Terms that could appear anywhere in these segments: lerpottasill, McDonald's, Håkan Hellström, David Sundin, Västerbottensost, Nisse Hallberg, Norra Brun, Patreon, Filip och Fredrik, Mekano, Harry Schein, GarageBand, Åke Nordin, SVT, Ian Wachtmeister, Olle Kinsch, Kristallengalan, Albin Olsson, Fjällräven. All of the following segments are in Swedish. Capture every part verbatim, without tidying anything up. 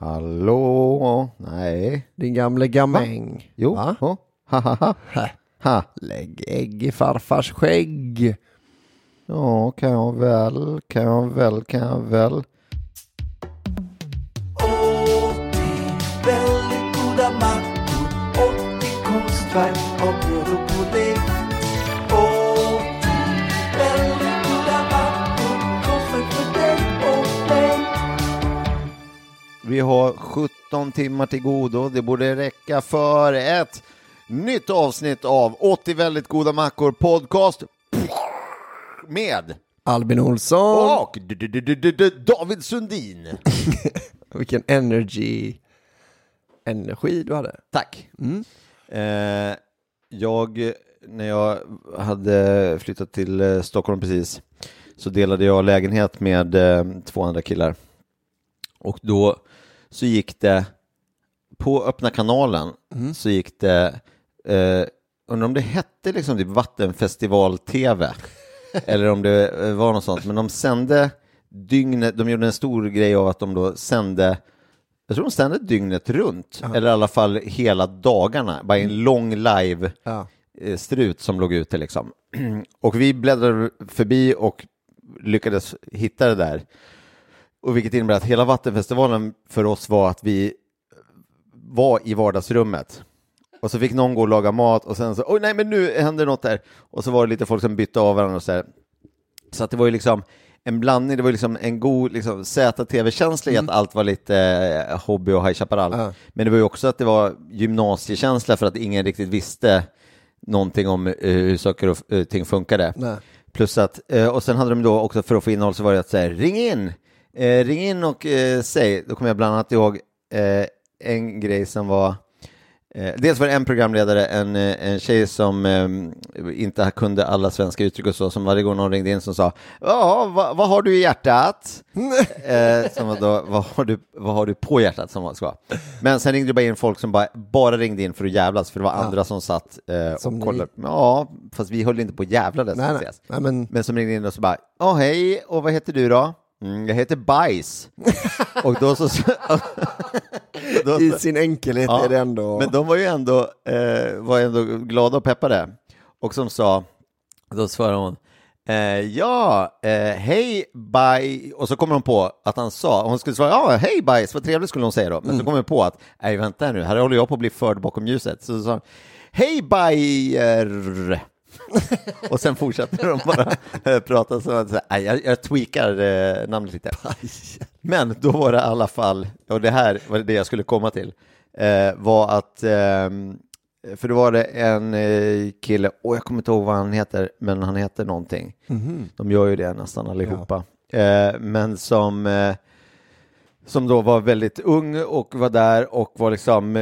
Hallå? Nej. Din gamle gamäng. Va? Jo. Va? Ha? Ha, ha, ha. Ha. Ha. Lägg ägg i farfars skägg. Ja, kan jag väl, kan jag väl, kan jag väl. Och det väldigt goda mackor och det konstverk av bröd och pudding. Och det väldigt goda mackor koffert för dig och dig. Vi har sjutton timmar till godo. Det borde räcka för ett nytt avsnitt av åttio väldigt goda mackor podcast med Albin Olsson och David Sundin. Vilken energy energi du hade. Tack. Mm. Eh, jag när jag hade flyttat till Stockholm precis så delade jag lägenhet med eh, två andra killar. Och då så gick det på öppna kanalen mm. så gick det Uh, undrar om det hette liksom typ vattenfestival-tv eller om det var något sånt, men de sände dygnet, de gjorde en stor grej av att de då sände, jag tror de sände dygnet runt, uh-huh. eller i alla fall hela dagarna, bara en lång live uh-huh. strut som låg ute liksom. Och vi bläddrade förbi och lyckades hitta det där, och vilket innebär att hela vattenfestivalen för oss var att vi var i vardagsrummet. Och så fick någon gå och laga mat. Och sen så, oj nej men nu händer något där. Och så var det lite folk som bytte av varandra och så här. Så att det var ju liksom en blandning. Det var ju liksom en god liksom, Z T V-känsla i mm. att allt var lite eh, hobby och High Chaparral. Uh. Men det var ju också att det var gymnasiekänsla för att ingen riktigt visste någonting om eh, hur saker och eh, ting funkade. Nej. Plus att, eh, och sen hade de då också för att få innehåll så var det att säga ring in. Eh, ring in och eh, säg. Då kommer jag bland annat ihåg eh, en grej som var Eh, dels var det en programledare, en, en tjej som eh, inte kunde alla svenska uttryck och så, som varje gång någon ringde in som sa ja, vad, vad har du i hjärtat? eh, som var då, vad har du, vad har du på hjärtat? Som var, så. Men sen ringde det bara in folk som bara, bara ringde in för att jävlas, för det var ja. andra som satt eh, som och kollade. Ni... Ja, fast vi höll inte på att jävla det. Nej, nej. Nej, men... men som ringde in och så bara, ja oh, hej, och vad heter du då? Mm, jag heter Bajs. Och då så... då, i sin enkelhet ja, är det ändå... Men de var ju ändå, eh, var ändå glada och peppade. Och som sa... Då svarade hon... Eh, ja, eh, hej Bajs... Och så kommer hon på att han sa... Hon skulle svara, ja, hej Bajs, vad trevligt skulle hon säga då. Men mm. så kommer hon på att... Nej, vänta nu, här håller jag på att bli förd bakom ljuset. Så, så sa hon... Hej Bajer... och sen fortsatte de bara äh, prata så att jag, jag tweakar äh, namnet lite. Men då var det i alla fall, och det här var det jag skulle komma till, äh, var att äh, för då var det en äh, kille, och jag kommer inte ihåg vad han heter, men han heter någonting. Mm-hmm. De gör ju det nästan allihopa. Ja. Äh, men som äh, som då var väldigt ung och var där och var liksom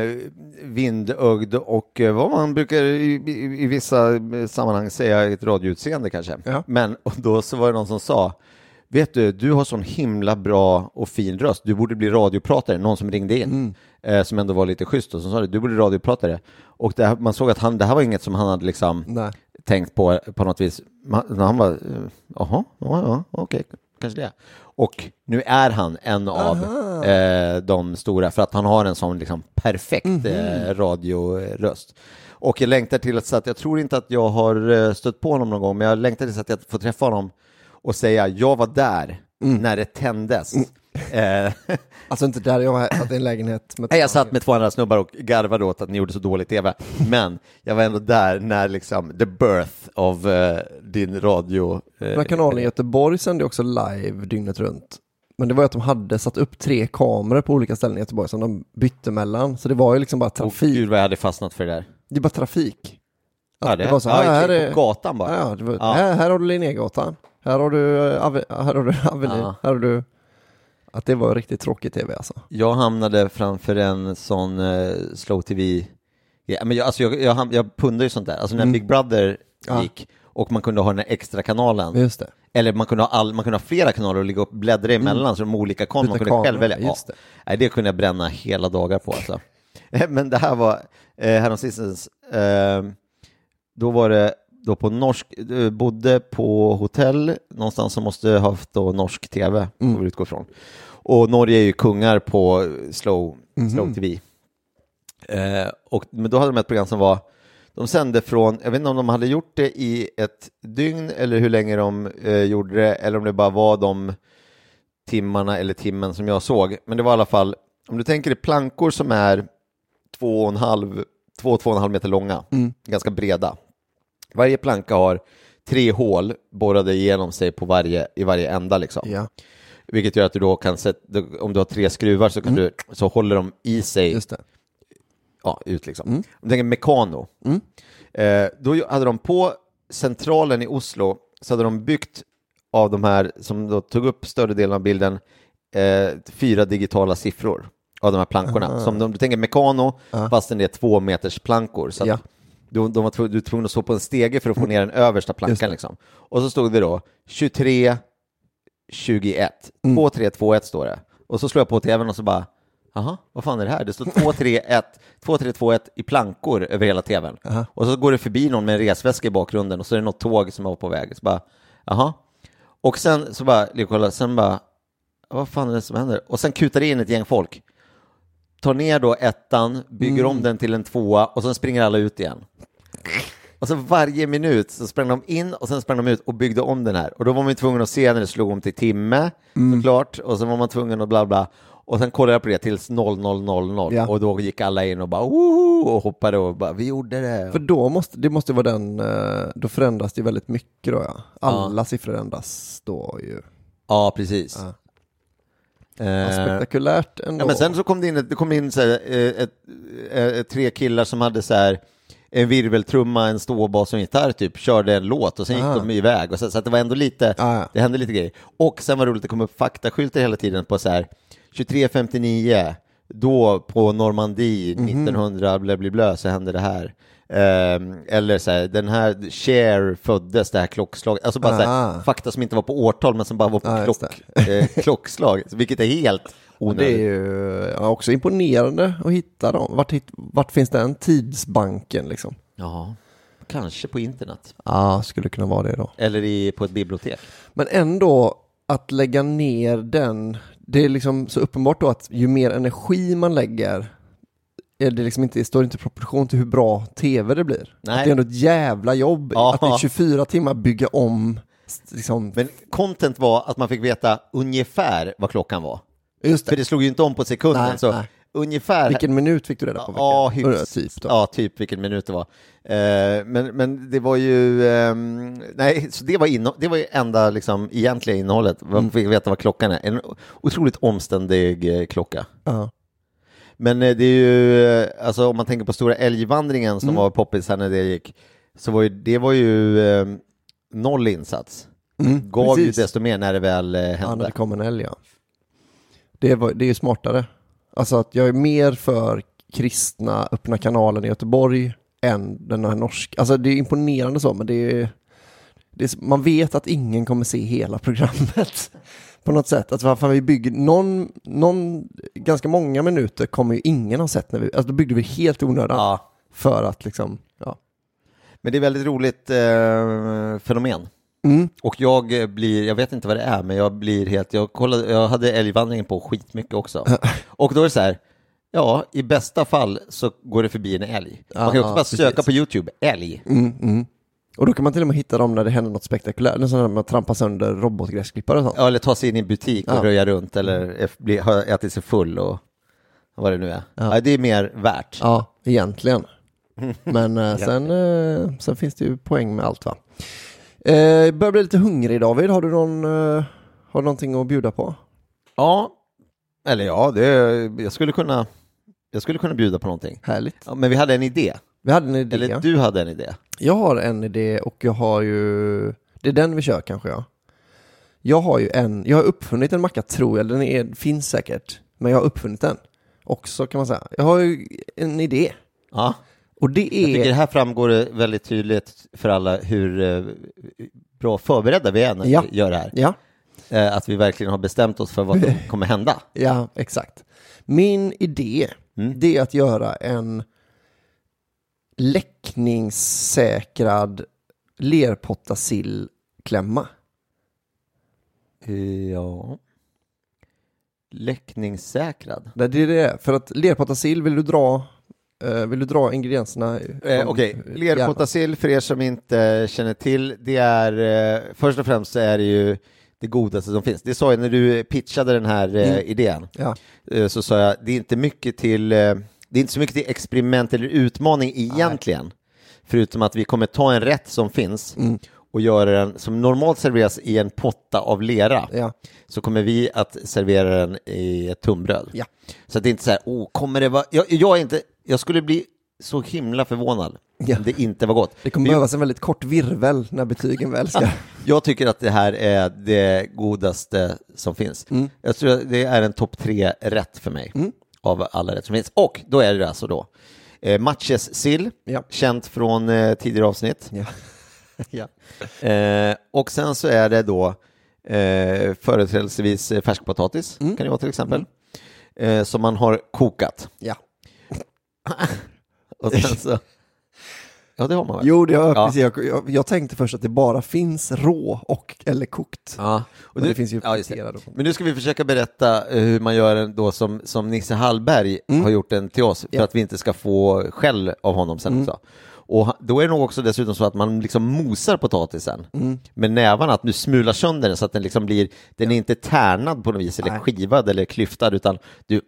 vindögd och vad man brukar i, i, i vissa sammanhang säga ett radioutseende kanske. Ja. Men och då så var det någon som sa, vet du, du har sån himla bra och fin röst. Du borde bli radiopratare. Någon som ringde in mm. eh, som ändå var lite schysst och som sa det. Du borde bli radiopratare. Och det här, man såg att han, det här var inget som han hade liksom Nej. tänkt på på något vis. Man, han var, jaha, ja, okej, kanske det. Och nu är han en av eh, de stora för att han har en sån liksom perfekt mm-hmm. eh, radioröst. Och jag längtar till att, så att jag tror inte att jag har stött på honom någon gång, men jag längtar till så att jag får träffa honom och säga, jag var där mm. när det tändes. Mm. Alltså inte där, jag satt i en lägenhet. Med Nej, jag satt med två andra snubbar och garvade åt att ni gjorde så dåligt T V. Men jag var ändå där när liksom the birth of uh, din radio. Uh, men kanalen i Göteborg sände också live dygnet runt. Men det var ju att de hade satt upp tre kameror på olika ställen i Göteborg som de bytte mellan. Så det var ju liksom bara trafik. Och gud vad jag hade fastnat för det där. Det är bara trafik. Ja, det, det var så här, ja, här är gatan bara. Ja, det var, ja. Här, här har du Linnégatan. Här har du Ave, här har du Aveny. Ja. Här har du att det var riktigt tråkigt T V alltså. Jag hamnade framför en sån uh, slow T V. Ja, men jag alltså jag jag, jag, jag pundar ju sånt där. Alltså när mm. Big Brother ja. gick och man kunde ha den här extra kanalen. Just det. Eller man kunde ha all, man kunde ha flera kanaler och ligga och bläddra emellan mm. så de olika kameror man kunde kameror, själv välja. Just det. Ja. Nej, det kunde jag bränna hela dagar på alltså. Men det här var eh, häromsistens eh, då var det då på norsk, bodde på hotell någonstans som måste ha haft då norsk T V mm. får vi utgå från. Och Norge är ju kungar på slow, mm-hmm. slow T V. Eh, och, men då hade de ett program som var, de sände från, jag vet inte om de hade gjort det i ett dygn eller hur länge de eh, gjorde det, eller om det bara var de timmarna eller timmen som jag såg. Men det var i alla fall, om du tänker dig plankor som är två och en halv, två, två och en halv meter långa, mm. ganska breda. Varje planka har tre hål borrade igenom sig på varje, i varje ända liksom. Ja. Vilket gör att du då kan sätta, om du har tre skruvar så kan mm. du, så håller de i sig. Just det. Ja, ut liksom. Mm. Om du tänker Mekano. Mm. Eh, då hade de på centralen i Oslo så hade de byggt av de här som då tog upp större delen av bilden eh, fyra digitala siffror av de här plankorna. Uh-huh. Som om du tänker Mekano uh-huh. fastän det är två meters plankor så att ja. Du, de var tv- du var tvungen att stå på en stege för att få ner den översta plankan liksom. Och så stod det då tjugotre tjugoett mm. två tre två ett står det. Och så slår jag på tvn och så bara, jaha, vad fan är det här? Det står två tre två ett i plankor över hela tvn. Uh-huh. Och så går det förbi någon med en resväska i bakgrunden och så är det något tåg som är på väg. Så bara, jaha. Och sen så bara, kolla, sen bara, vad fan är det som händer? Och sen kutar det in ett gäng folk. Tar ner då ettan, bygger mm. om den till en tvåa och sen springer alla ut igen. Och så varje minut så sprang de in och sen sprang de ut och byggde om den här. Och då var man tvungen att se när det slog om till timme mm. såklart. Och sen var man tvungen att bla bla. Och sen kollade jag på det tills noll noll noll noll ja. Och då gick alla in och bara woho! Och hoppade och bara, vi gjorde det. För då måste, det måste vara den, då förändras det väldigt mycket då ja. Alla ja. Siffror ändras då ju. Ja, precis. Ja. Ja, spektakulärt ändå. Ja, men sen så kom det in, det kom in så här, ett, ett, ett, tre killar som hade så här, en virveltrumma, en ståbas och en gitarr typ, körde en låt och sen gick ah. de iväg och så, så att det var ändå lite ah. det hände lite grejer. Och sen var det roligt att komma upp faktaskyltar hela tiden på så här tjugotre femtionio då på Normandie mm-hmm. nittonhundra blä, blä, blä, så hände det här. Um, eller så här, den här Cher föddes, det här klockslaget, alltså bara ah. så här, fakta som inte var på årtal men som bara var på ah, klock, eh, klockslag, vilket är helt onödigt. Det är ju ja, också imponerande att hitta dem. Vart, vart finns den tidsbanken liksom? Ja, kanske på internet. Ja, ah, skulle kunna vara det då. Eller i, på ett bibliotek. Men ändå att lägga ner den, det är liksom så uppenbart då att ju mer energi man lägger, det liksom inte, står inte i proportion till hur bra T V det blir. Nej. Att det är ändå ett jävla jobb aha. att i tjugofyra timmar bygga om liksom. Men content var att man fick veta ungefär vad klockan var. Just det. För det slog ju inte om på sekunden nej, så nej. Ungefär vilken minut fick du reda på? Ja, hyfs, typ ja, typ vilken minut det var. Eh, men men det var ju eh, nej, så det var inno- det var ju enda liksom egentliga innehållet. Man mm. fick veta vad klockan är. En otroligt omständig eh, klocka. Uh-huh. Men det är ju, alltså om man tänker på stora älgvandringen som mm. var poppis här när det gick, så var ju, det var ju eh, noll insats. Mm, gav precis. Ju desto mer när det väl eh, hände. Ja, när det kom en älg, ja. Det, var, det är ju smartare. Alltså att jag är mer för kristna öppna kanalen i Göteborg än den här norska. Alltså det är imponerande så, men det är det är, man vet att ingen kommer se hela programmet på något sätt. Att varför vi bygger någon, någon ganska många minuter kommer ju ingen ha sett när vi, alltså då byggde vi helt onödan ja. För att liksom ja. Men det är väldigt roligt eh, fenomen. Mm. Och jag blir, jag vet inte vad det är, men jag blir helt, jag kollade, jag hade älgvandringen på skitmycket också. Och då är det så här, ja, i bästa fall så går det förbi en älg. Man kan ju också bara precis. Söka på YouTube, älg. Mm, mm. Och då kan man till och med hitta dem när det händer något spektakulärt, när man trampar sönder robotgräsklippare och sånt. Ja, eller ta sig in i en butik och ja. Röja runt eller bli, ätit sig full och vad det nu är. Ja. Ja, det är mer värt. Ja, egentligen. Men äh, sen, äh, sen finns det ju poäng med allt va. Eh, börjar bli lite hungrig David, har du någon, eh, har du någonting att bjuda på? Ja, eller ja, det, jag, skulle kunna, jag skulle kunna bjuda på någonting. Härligt. Ja, men vi hade en idé. Vi hade en idé. Eller du hade en idé. Jag har en idé och jag har ju, det är den vi kör kanske ja. Jag har ju en, jag har uppfunnit en macka tror jag, den är, finns säkert, men jag har uppfunnit den också kan man säga. Jag har ju en idé. Ja. Och det är... Jag tycker det här framgår väldigt tydligt för alla hur bra förberedda vi är när ja. Vi gör det här. Ja. Att vi verkligen har bestämt oss för vad som kommer hända. Ja, exakt. Min idé mm. det är att göra en läckningssäkrad lerpottasill-klämma. Ja... Läckningssäkrad? Det är det. För att lerpottasill vill du dra... Vill du dra ingredienserna? Eh, Okej, okay. Lerpottasill för er som inte känner till, det är eh, först och främst så är det ju det godaste som finns. Det sa jag när du pitchade den här eh, mm. idén. Ja. Eh, så sa jag, det är inte mycket till eh, det är inte så mycket till experiment eller utmaning egentligen. Nej. Förutom att vi kommer ta en rätt som finns mm. och göra den som normalt serveras i en potta av lera. Ja. Så kommer vi att servera den i ett tunnbröd. Ja. Så att det är inte så här, oh, kommer det vara... Jag, jag är inte... Jag skulle bli så himla förvånad ja. Om det inte var gott. Det kommer behövas en väldigt kort virvel när betygen väl ska. Jag tycker att det här är det godaste som finns. Mm. Jag tror att det är en topp tre rätt för mig mm. av alla rätt som finns. Och då är det alltså då eh, matches sill, ja. Känt från eh, tidigare avsnitt. Ja. ja. Eh, och sen så är det då eh, företrädelsevis färskpotatis mm. kan det vara till exempel mm. eh, som man har kokat. Ja. Och sen så... Ja, det har man väl. Jo, det har, ja. Precis, jag, jag, jag tänkte först att det bara finns rå och eller kokt. Ja. Och det, det finns ju ja, det. Men nu ska vi försöka berätta hur man gör den då som, som Nisse Hallberg mm. har gjort den till oss för ja. Att vi inte ska få skäll av honom sen mm. också. Och då är det nog också dessutom så att man liksom mosar potatisen mm. med nävarna, att du smular sönder den så att den liksom blir, den är inte tärnad på något vis eller nej. Skivad eller klyftad utan du... Uh,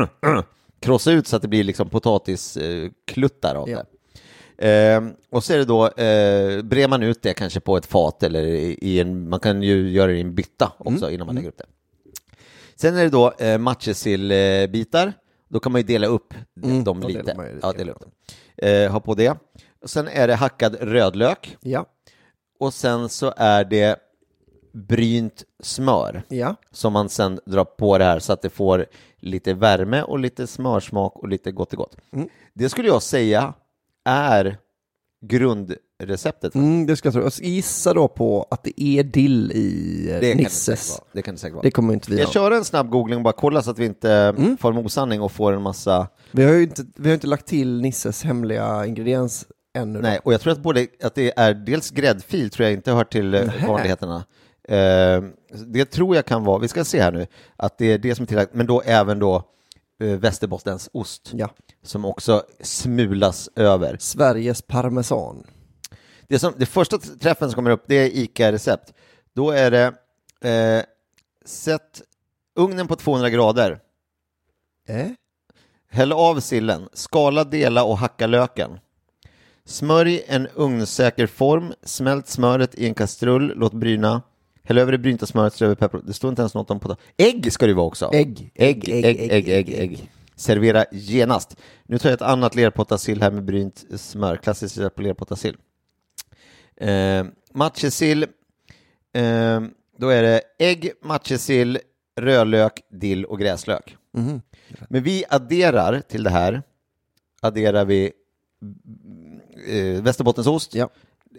uh, uh. krossa ut så att det blir liksom potatiskluttar av det. Ja. Eh, och så är det då, eh, brer man ut det kanske på ett fat eller i en, man kan ju göra det i en bytta också mm. innan man lägger upp det. Sen är det då eh, matjesillbitar. Då kan man ju dela upp mm. dem lite. Delar ju, ja, dela upp dem. Eh, ha på det. Och sen är det hackad rödlök. Ja. Och sen så är det brynt smör ja. Som man sen drar på det här så att det får lite värme och lite smörsmak och lite gott och gott. Mm. Det skulle jag säga är grundreceptet. Mm, det ska jag tro. Jag gissar då på att det är dill i det Nisses. Kan det, det kan det säkert vara. Det kommer inte vi jag ha. Kör en snabb googling och bara kolla så att vi inte mm. får en osanning och får en massa... Vi har ju inte, vi har inte lagt till Nisses hemliga ingrediens ännu. Nej, och jag tror att, både, att det är dels gräddfil tror jag inte hör till nej. Vanligheterna. Uh, det tror jag kan vara, vi ska se här nu att det är det som är tillagt, men då även då uh, Västerbottensost ja. Som också smulas över Sveriges parmesan. Det, som, det första träffen som kommer upp det är ICA-recept. Då är det uh, sätt ugnen på tvåhundra grader eh? Häll av sillen, skala, dela och hacka löken. Smörj en ugnsäker form, smält smöret i en kastrull, låt bryna. Häll över det brynta smöret, strö över peppar. Det står inte ens något om på. Ägg ska det vara också. Ägg, ägg, ägg, ägg, ägg, ägg, ägg, ägg. Servera genast. Nu tar jag ett annat lerpottasill här med brynt smör. Klassiskt lerpottasill. Eh, matjessill. Eh, då är det ägg, matjessill, rödlök, dill och gräslök. Mm. Men vi adderar till det här. Adderar vi eh, Västerbottensost, ja.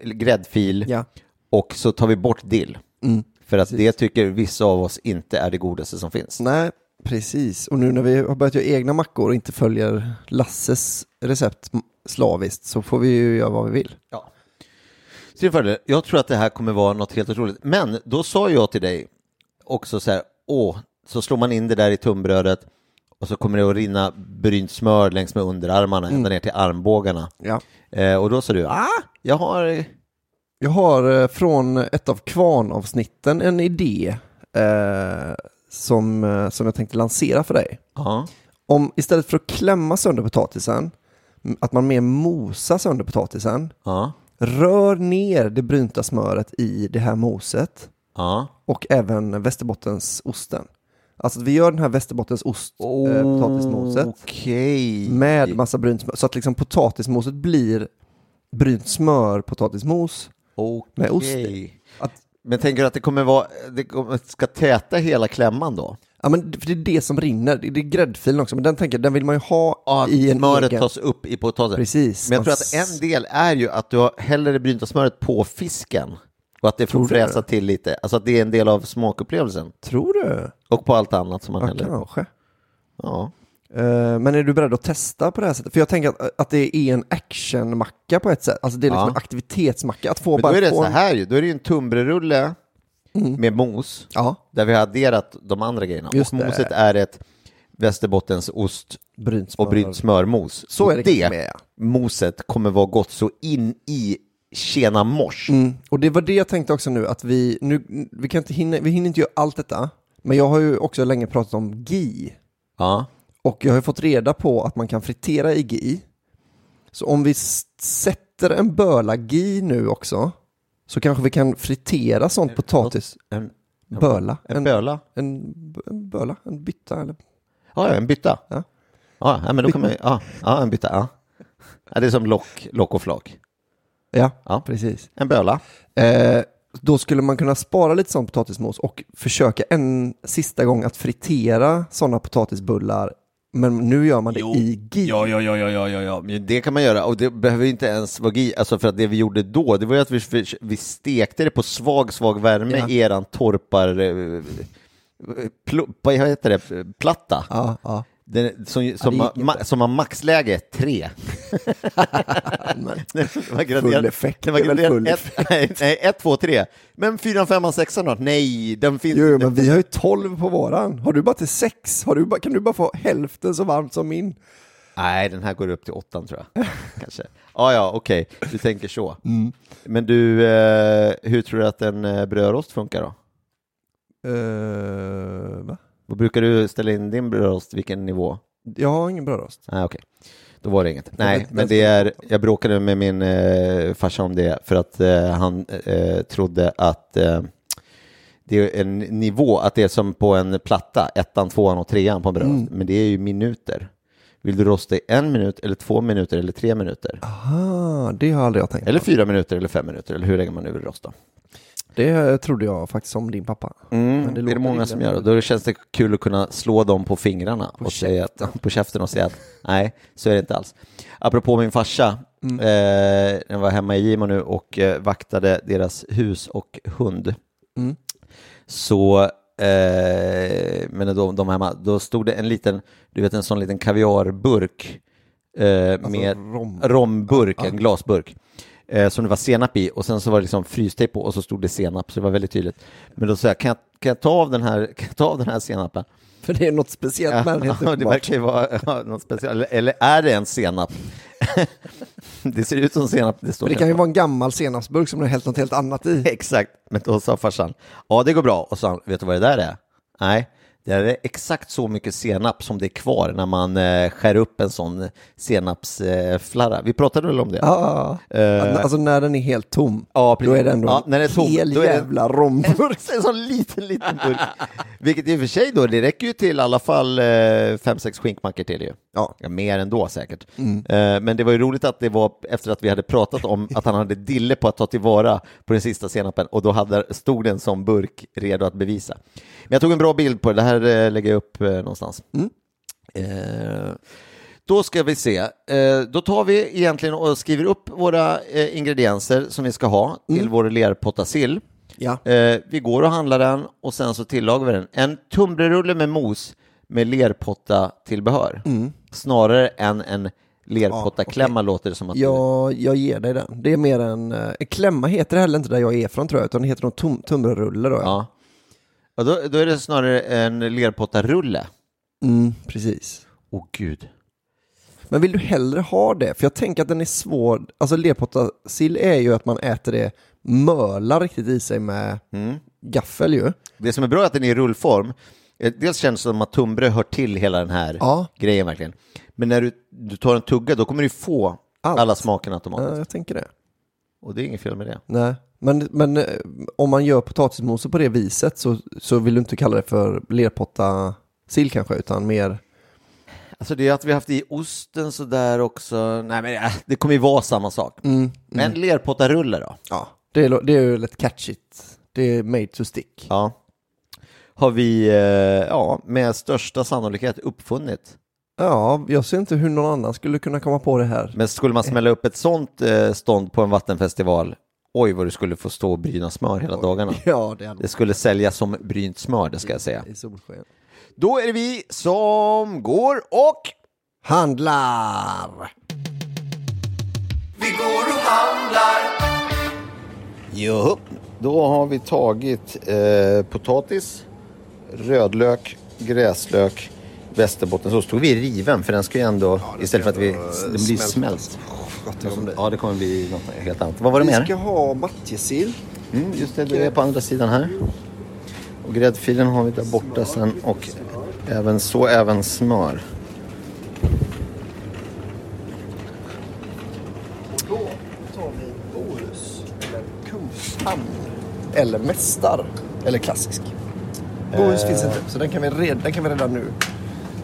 Gräddfil. Ja. och så tar vi bort dill. Mm. För att precis. Det tycker vissa av oss inte är det godaste som finns. Nej, precis. Och nu när vi har börjat göra egna mackor och inte följer Lasses recept slaviskt så får vi ju göra vad vi vill. Ja. Så jag tror att det här kommer vara något helt otroligt. Men då sa jag till dig också så här, åh, så slår man in det där i tunnbrödet och så kommer det att rinna brynt smör längs med underarmarna mm. ända ner till armbågarna. Ja. Eh, och då sa du, ah, jag har... Jag har från ett av kvarnavsnitten en idé eh, som, som jag tänkte lansera för dig. Uh-huh. Om istället för att klämma sönder potatisen, att man mer mosar sönder potatisen, uh-huh. rör ner det brynta smöret i det här moset uh-huh. och även Västerbottensosten. Alltså att vi gör den här Västerbottensost oh, eh, potatismoset okay. med massa brynt smör. Så att liksom potatismoset blir brynt smör, potatismos okay. med ost. Att, men tänker du att det kommer vara det ska täta hela klämman då? Ja, men för det är det som rinner. Det är gräddfilen också, men den tänker den vill man ju ha ja, i en smöret egen. Tas upp i potatisen. Precis. Men jag tror att en del är ju att du häller det brynta smöret på fisken och att det får fräsa till lite. Alltså att det är en del av smakupplevelsen. Tror du? Och på allt annat som man ja, häller. Kanske. Ja. Men är du beredd att testa på det här sättet? För jag tänker att, att det är en actionmacka på ett sätt. Alltså det är liksom ja. En aktivitetsmacka. Att få men bara då är det få så här ju. Då är det ju en tunnbrödsrulle mm. med mos. Aha. Där vi har adderat de andra grejerna. Just och det. Moset är ett Västerbottensost och brynt smörmos. Så är det. Det med. Moset kommer vara gott så in i tjena mors. Mm. Och det var det jag tänkte också nu. Att vi, nu vi, kan inte hinna, vi hinner inte göra allt detta. Men jag har ju också länge pratat om ghee. Ja. Och jag har ju fått reda på att man kan fritera i ghee. Så om vi s- sätter en böla ghee nu också så kanske vi kan fritera sånt en, potatis. En, en böla. En, en böla. En, en böla. En bytta. Eller? Ja, en bytta. Ja, ja men då bytta. Kan man ja, ja, en bytta. Ja. Ja, det är som lock, lock och flak. Ja, ja, precis. En böla. Eh, då skulle man kunna spara lite sån potatismos och försöka en sista gång att fritera såna potatisbullar. Men nu gör man det jo. I ghee. Ja, ja, ja, ja, ja, ja. Men det kan man göra. Och det behöver inte ens vara ghee. Alltså för att det vi gjorde då, det var ju att vi, vi stekte det på svag, svag värme ja. I eran torpar... Pl, vad heter det? Platta. Ja, ja. Den, som, som, ja, ma, ma, som har maxläge tre. Full effekt. ett, två, tre. Men fyra, fem, sex något. Nej, den finns jo, men vi har ju tolv på våran. Har du bara till sex? Har du bara, kan du bara få hälften så varmt som min? Nej, den här går upp till åtta tror jag. Kanske. Ah, ja, okej. Okay. Du tänker så. Mm. Men du, eh, hur tror du att en eh, brödrost funkar då? Uh, va? Vad brukar du ställa in din brödrost? Vilken nivå? Jag har ingen brödrost. Ah, okej. Okay. Då var det inget. Nej, men det är... Jag bråkade med min eh, farsa om det för att eh, han eh, trodde att eh, det är en nivå att det är som på en platta. Ettan, tvåan och trean på en brödrost. Mm. Men det är ju minuter. Vill du rosta i en minut eller två minuter eller tre minuter? Aha, det har aldrig jag tänkt på. Eller fyra minuter eller fem minuter. Eller hur länge man nu vill rosta. Det trodde jag faktiskt om din pappa. Mm, men det, det är det många som gör. Då känns det kul att kunna slå dem på fingrarna på, och säga att, på käften och säga att nej, så är det inte alls. Apropå min farsa. Mm. Eh, jag var hemma i Gimo nu och eh, vaktade deras hus och hund. Mm. Så eh, men då, de hemma, då stod det en liten, du vet en sån liten kaviarburk. Eh, alltså med rom. romburk, ja. En glasburk. Som det var senap i och sen så var det liksom frystejp på och så stod det senap så det var väldigt tydligt. Men då sa jag, kan jag, kan jag ta av den här kan jag ta av den här senapen? För det är något speciellt med ja, ja, det verkar ju vara ja, något speciellt. Eller är det en senap? Det ser ut som senap. Det, står det kan ju vara en gammal senapsburk som det är helt något helt annat i. Exakt, men då sa farsan, ja det går bra. Och så vet du vad det där är? Nej. Det är exakt så mycket senap som det är kvar när man eh, skär upp en sån senapsflarra. Eh, Vi pratade väl om det? Ja, ah, uh, alltså när den är helt tom. Ah, då är den ändå ah, när det är tom, hel då är jävla romburk. En, en sån liten, liten burk. Vilket i och för sig då, det räcker ju till i alla fall fem sex eh, skinkmackor till ju. Ja. Ja, mer än då säkert. Mm. Eh, men det var ju roligt att det var efter att vi hade pratat om att han hade dille på att ta tillvara på den sista senapen. Och då hade, stod den som burk redo att bevisa. Men jag tog en bra bild på det här. Lägga upp eh, någonstans. Mm. Eh, Då ska vi se. Eh, då tar vi egentligen och skriver upp våra eh, ingredienser som vi ska ha till mm. vår lerpottasill. Ja. Eh, vi går och handlar den och sen så tillagar vi den. En tunnbrödsrulle med mos med lerpotta tillbehör. Mm. Snarare än en lerpotta klämma ja, okay. låter det som att ja, du... jag ger dig den. Det är mer en, en klämma heter det heller inte där jag är från tror jag, utan det heter någon tunnbrödsrulle då. Ja. ja. Ja, då, då är det snarare en lerpottarulle. Mm, precis. Åh gud. Men vill du hellre ha det? För jag tänker att den är svår. Alltså lerpottasill är ju att man äter det mölar riktigt i sig med mm. gaffel ju. Det som är bra är att den är i rullform. Dels känns det som att tunnbröd hör till hela den här ja. grejen verkligen. Men när du, du tar en tugga då kommer du få allt. Alla smakerna automatiskt. Ja, jag tänker det. Och det är inget fel med det. Nej. Men, men om man gör potatismos på det viset så, så vill du inte kalla det för lerpottasill kanske utan mer... Alltså det är att vi har haft i osten så där också. Nej men det kommer ju vara samma sak. Mm, mm. Men lerpottarulle då? Ja, det är, det är ju lite catchigt. Det är made to stick. Ja. Har vi ja, med största sannolikhet uppfunnit. Ja, jag ser inte hur någon annan skulle kunna komma på det här. Men skulle man smälla upp ett sånt stånd på en vattenfestival? Oj vad du skulle få stå och bryna smör hela dagarna. Ja, det, det skulle säljas som brynt smör, det ska jag säga. I solsken. Då är det vi som går och handlar. Vi går och handlar. Jo, då har vi tagit eh, potatis, rödlök, gräslök, västerbottensost. Tog vi riven för den ska ju ändå ja, istället för att vi den blir smält. Det. Ja, det kommer bli något helt annat. Vad var det mer? Vi ska ha matjessill. Mm, just det, det är på andra sidan här. Och gräddfilen har vi där borta sen och även så även smör. Och då tar vi Borus eller Kungshamn eller Mästar eller klassisk. Borus eh. finns inte så den kan vi reda, den kan vi reda nu.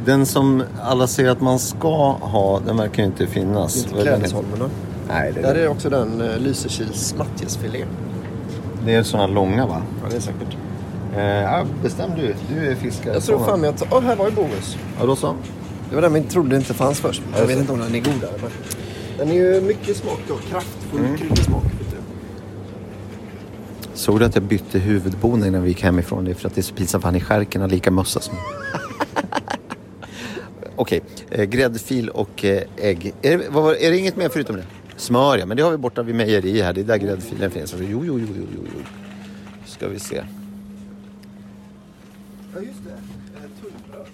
Den som alla säger att man ska ha, den verkar ju inte finnas. Det är inte Klädesholmen. Nej, det är, där det. är också den uh, Lysekils matjesfilé. Det är sådana långa va? Ja, det är säkert. Eh, ja, bestäm du. Du är fiskare. Jag tror fan jag att... Åh, här var ju Bogus. Ja, då så. Det var den vi trodde inte fanns först. Jag, jag vet så. inte om den är god där. Men... Den är ju mycket smak då. Kraftfull mm. kryddsmak. Såg du att jag bytte huvudbonad innan vi gick hemifrån? Det är för att det är så pinsamt för han i skärken har lika mössa som... Okej, eh, gräddfil och eh, ägg. Är det, vad var, är det inget mer förutom det? Smör, ja. Men det har vi borta vid mejeri här. Det är där gräddfilen finns. Jo, jo, jo, jo, jo. Ska vi se. Ja, just det. Tunnbröd.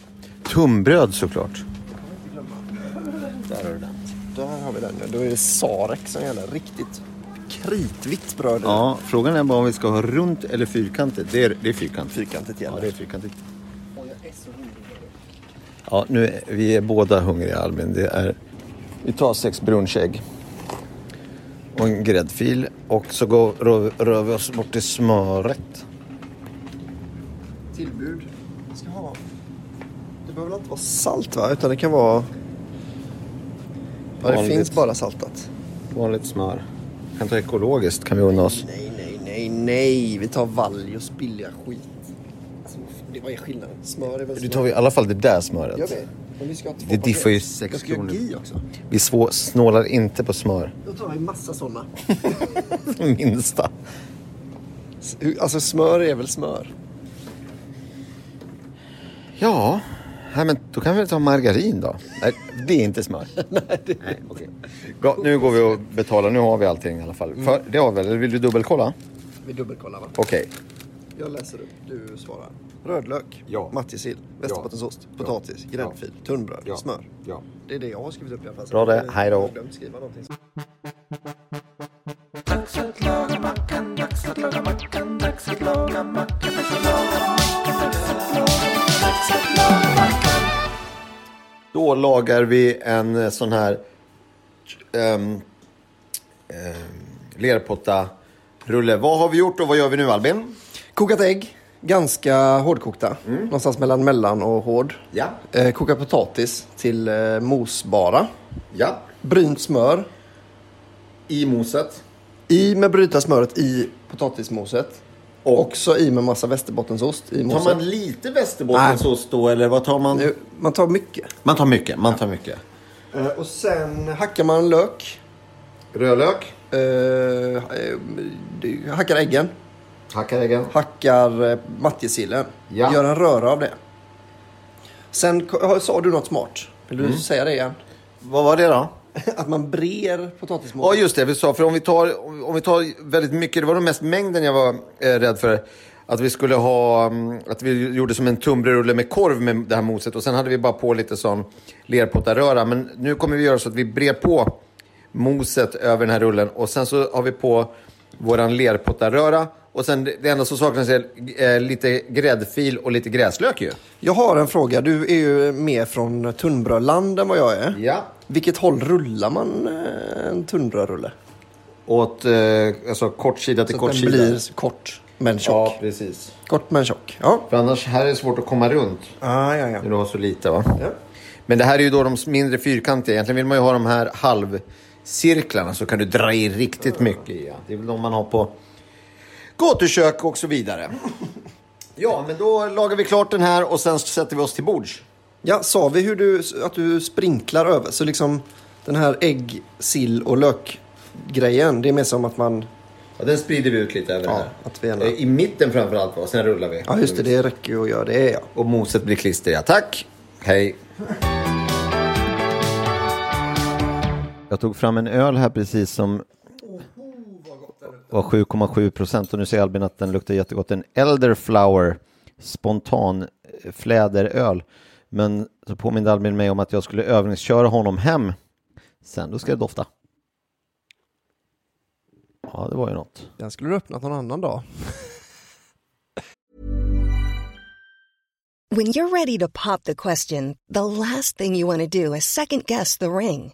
Tunnbröd, såklart. Jag kan inte glömma. Där har du den. Där har vi den. Då är det sarek som gäller. Riktigt kritvitt bröd. Ja, frågan är bara om vi ska ha runt eller fyrkantigt. Det är, det är fyrkantigt. Fyrkantigt gäller. Ja, det är fyrkantigt. Ja, nu är vi är båda hungriga, Albin. Det är, vi tar sex brunchägg och en gräddfil. Och så går, rör, rör vi oss bort till smöret. Tillbud. Vi ska ha... Det behöver inte vara salt, va? Utan det kan vara... Ja, det vanligt, finns bara saltat. Vanligt smör. Kan ta ekologiskt, kan vi unna oss. Nej, nej, nej, nej. Vi tar Valjos billiga skit. Det var ju skillnaden. Smör är väl smör. Du tar i alla fall det där smöret. Jag vet. Men vi ska ha två det diffar ju sex kronor. Också. Vi svå, snålar inte på smör. Då tar vi massa sådana. Minsta. Alltså smör är väl smör. Ja. Nej, men då kan vi ta margarin då. Nej, det är inte smör. Nej, det är Nej, okay. Gå, nu går vi och betalar. Nu har vi allting i alla fall. Mm. För, det har vi väl. Vill du dubbelkolla? Vi dubbelkollar va? Okej. Okay. Jag läser upp. Du svarar. Rödlök, ja. Matjessill, västerbottensost, ja. Potatis, ja. Gräddfil, tunnbröd, ja. Smör. Ja. Det är det jag har skrivit upp i alla fall. Bra det, hej då. Då lagar vi en sån här ähm, äh, lerpotta rulle. Vad har vi gjort och vad gör vi nu, Albin? Kokat ägg. Ganska hårdkokta. Mm. Någonstans mellan mellan och hård. Ja. Eh, koka potatis till eh, mosbara. Ja. Brynt smör. I moset. I med bryta smöret i potatismoset. Och. Också i med massa västerbottensost i moset. Tar man lite västerbottensost då? Eller vad tar man? Nu, man tar mycket. Man tar mycket. Man tar mycket. Eh, och sen hackar man lök. Rödlök. Eh, hackar äggen. Hackar äggen. Hackar matjessillen. Ja. Gör en röra av det. Sen sa du något smart. Vill du mm. säga det igen? Vad var det då? Att man brer potatismål. Ja, just det vi sa. För om vi tar, om vi tar väldigt mycket. Det var den mest mängden jag var eh, rädd för. Att vi skulle ha... Att vi gjorde som en tunnbrödsrulle med korv med det här moset. Och sen hade vi bara på lite sån lerpottaröra. Men nu kommer vi göra så att vi brer på moset över den här rullen. Och sen så har vi på våran lerpottaröra. Och sen det enda som saknas är eh, lite gräddfil och lite gräslök ju. Jag har en fråga. Du är ju mer från tunnbrödland än vad jag är. Ja. Vilket håll rullar man eh, en tunnbrödrulle? Åt eh, alltså kortsida till kortsida. Så den blir kort. Men tjock. Ja, precis. Kort men tjock. Ja. För annars här är det svårt att komma runt. Ah, ja, ja. Det var så lite va? Ja. Men det här är ju då de mindre fyrkantiga. Egentligen vill man ju ha de här halvcirklarna så kan du dra i riktigt mycket i. Ja. Det är väl de man har på gatukök och så vidare. Ja, men då lagar vi klart den här och sen sätter vi oss till bords. Ja, sa vi hur du, att du sprinklar över. Så liksom den här ägg, sill och lökgrejen, det är mer som att man... Ja, den sprider vi ut lite över ja, här. Att vi gärna... I mitten framförallt, och sen rullar vi. Ja, just det, det räcker ju att göra det, ja. Och moset blir klistriga. Tack, hej. Jag tog fram en öl här precis som var sju komma sju procent och nu ser Albin att den luktar jättegott. En elderflower, spontan fläderöl. Men så påminner Albin mig om att jag skulle övningsköra honom hem. Sen då ska det dofta. Ja, det var ju något. Den skulle du öppnat någon annan dag. When you're ready to pop the question, the last thing you want to do is second guess the ring.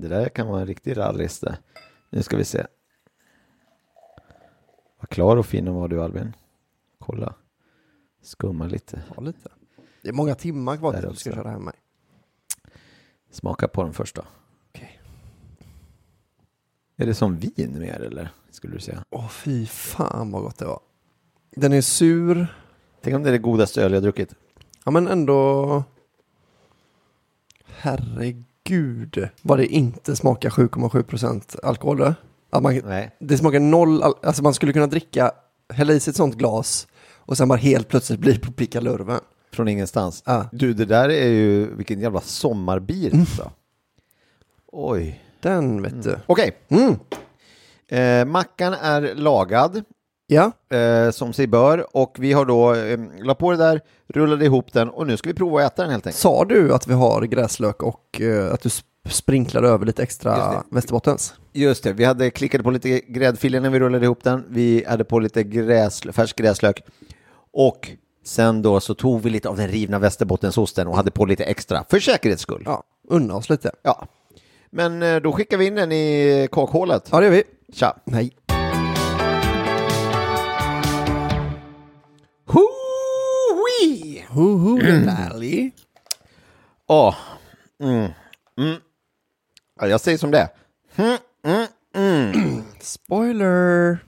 Det där kan vara en riktig rallrista. Nu ska vi se. Vad klar och fin var du, Albin. Kolla. Skumma lite. Ja, lite. Det är många timmar kvar till du ska köra hem mig. Smaka på den först då. Okej. Är det som vin mer eller? Skulle du säga. Åh, fy fan vad gott det var. Den är sur. Tänk om det är det godaste öl jag druckit. Ja, men ändå... Herregud. Gud, vad det inte smakar sju komma sju procent alkohol då? Att man, det smakar noll, alltså man skulle kunna dricka, hälla i sig ett sånt glas och sen bara helt plötsligt bli på pickalurven. Från ingenstans. Ah. Du, det där är ju, vilken jävla sommarbil. Mm. Så. Oj. Den vet mm. du. Okej. Mm. Eh, mackan är lagad. Ja. Eh, som sig bör. Och vi har då eh, la på det där, rullade ihop den och nu ska vi prova att äta den helt enkelt. Sa du att vi har gräslök och eh, att du sp- sprinklar över lite extra Västerbottens? Just det, vi hade klickat på lite gräddfilen när vi rullade ihop den. Vi hade på lite gräsl- färsk gräslök och sen då så tog vi lite av den rivna Västerbottensosten och hade på lite extra för säkerhets skull. Ja, unna oss lite. Ja. Men eh, då skickar vi in den i kakhålet. Ja, det gör vi. Tja. Nej. Ho-wee! Ho-ho-lally! Ja. Mm. Mm. Ja, jag säger som det. Mm, mm, mm. Spoiler.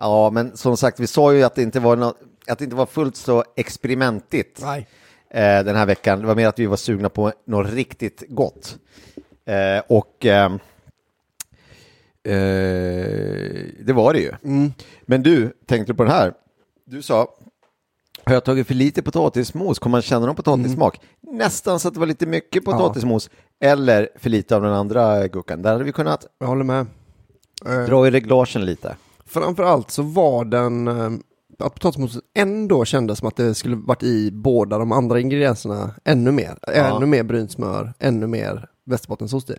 Ja, men som sagt, vi sa ju att det inte var, no- att det inte var fullt så experimentigt eh, den här veckan. Det var mer att vi var sugna på något riktigt gott. Eh, och eh, eh, det var det ju. Mm. Men du, tänkte du på det här? Du sa... Har jag tagit för lite potatismos? Kommer man känna någon potatissmak? Mm. Nästan så att det var lite mycket potatismos. Ja. Eller för lite av den andra guckan. Där hade vi kunnat... Jag håller med. Dra i reglagen lite. Framförallt så var den... Att potatismosen ändå kändes som att det skulle varit i båda de andra ingredienserna ännu mer. Ja. Ännu mer brynsmör. Ännu mer Västerbottensost i.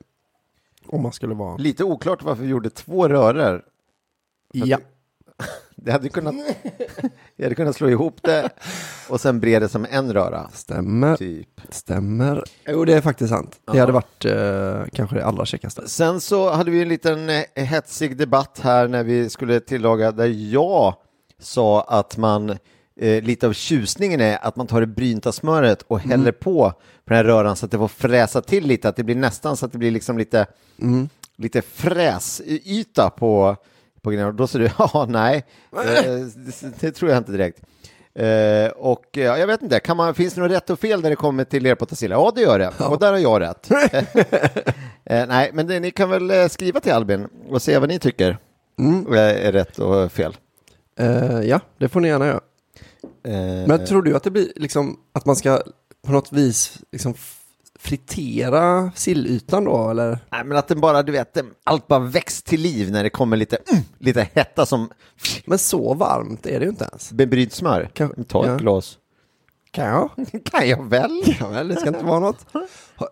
Om man skulle vara... Lite oklart varför vi gjorde två rörer. Ja. Det hade kunnat, jag hade kunnat slå ihop det och sen bre det som en röra. Stämmer. Typ. Stämmer. Jo, det är faktiskt sant. Det Aha. hade varit eh, kanske det allra käckaste. Sen så hade vi en liten eh, hetsig debatt här när vi skulle tillaga, där jag sa att man eh, lite av tjusningen är att man tar det brynta smöret och häller mm. på på den här röran så att det får fräsa till lite. Att det blir nästan så att det blir liksom lite, mm. lite fräsyta på... Då säger du, ja nej, det, det tror jag inte direkt. Eh, och ja, jag vet inte, kan man, finns det något rätt och fel när det kommer till lerpotasilla? Ja, det gör det. Ja. Och där har jag rätt. eh, nej, men det, ni kan väl skriva till Albin och se vad ni tycker mm. är rätt och fel. Eh, ja, det får ni gärna göra. Eh, men tror du att det blir liksom att man ska på något vis liksom fritera sillytan då, eller? Nej, men att den bara, du vet, allt bara växt till liv när det kommer lite mm, lite hetta som... Men så varmt är det ju inte ens. Bebrydd smör. Kan... Ta ett ja. glas. Kan jag? kan jag väl? Kan jag väl? Det ska inte vara något.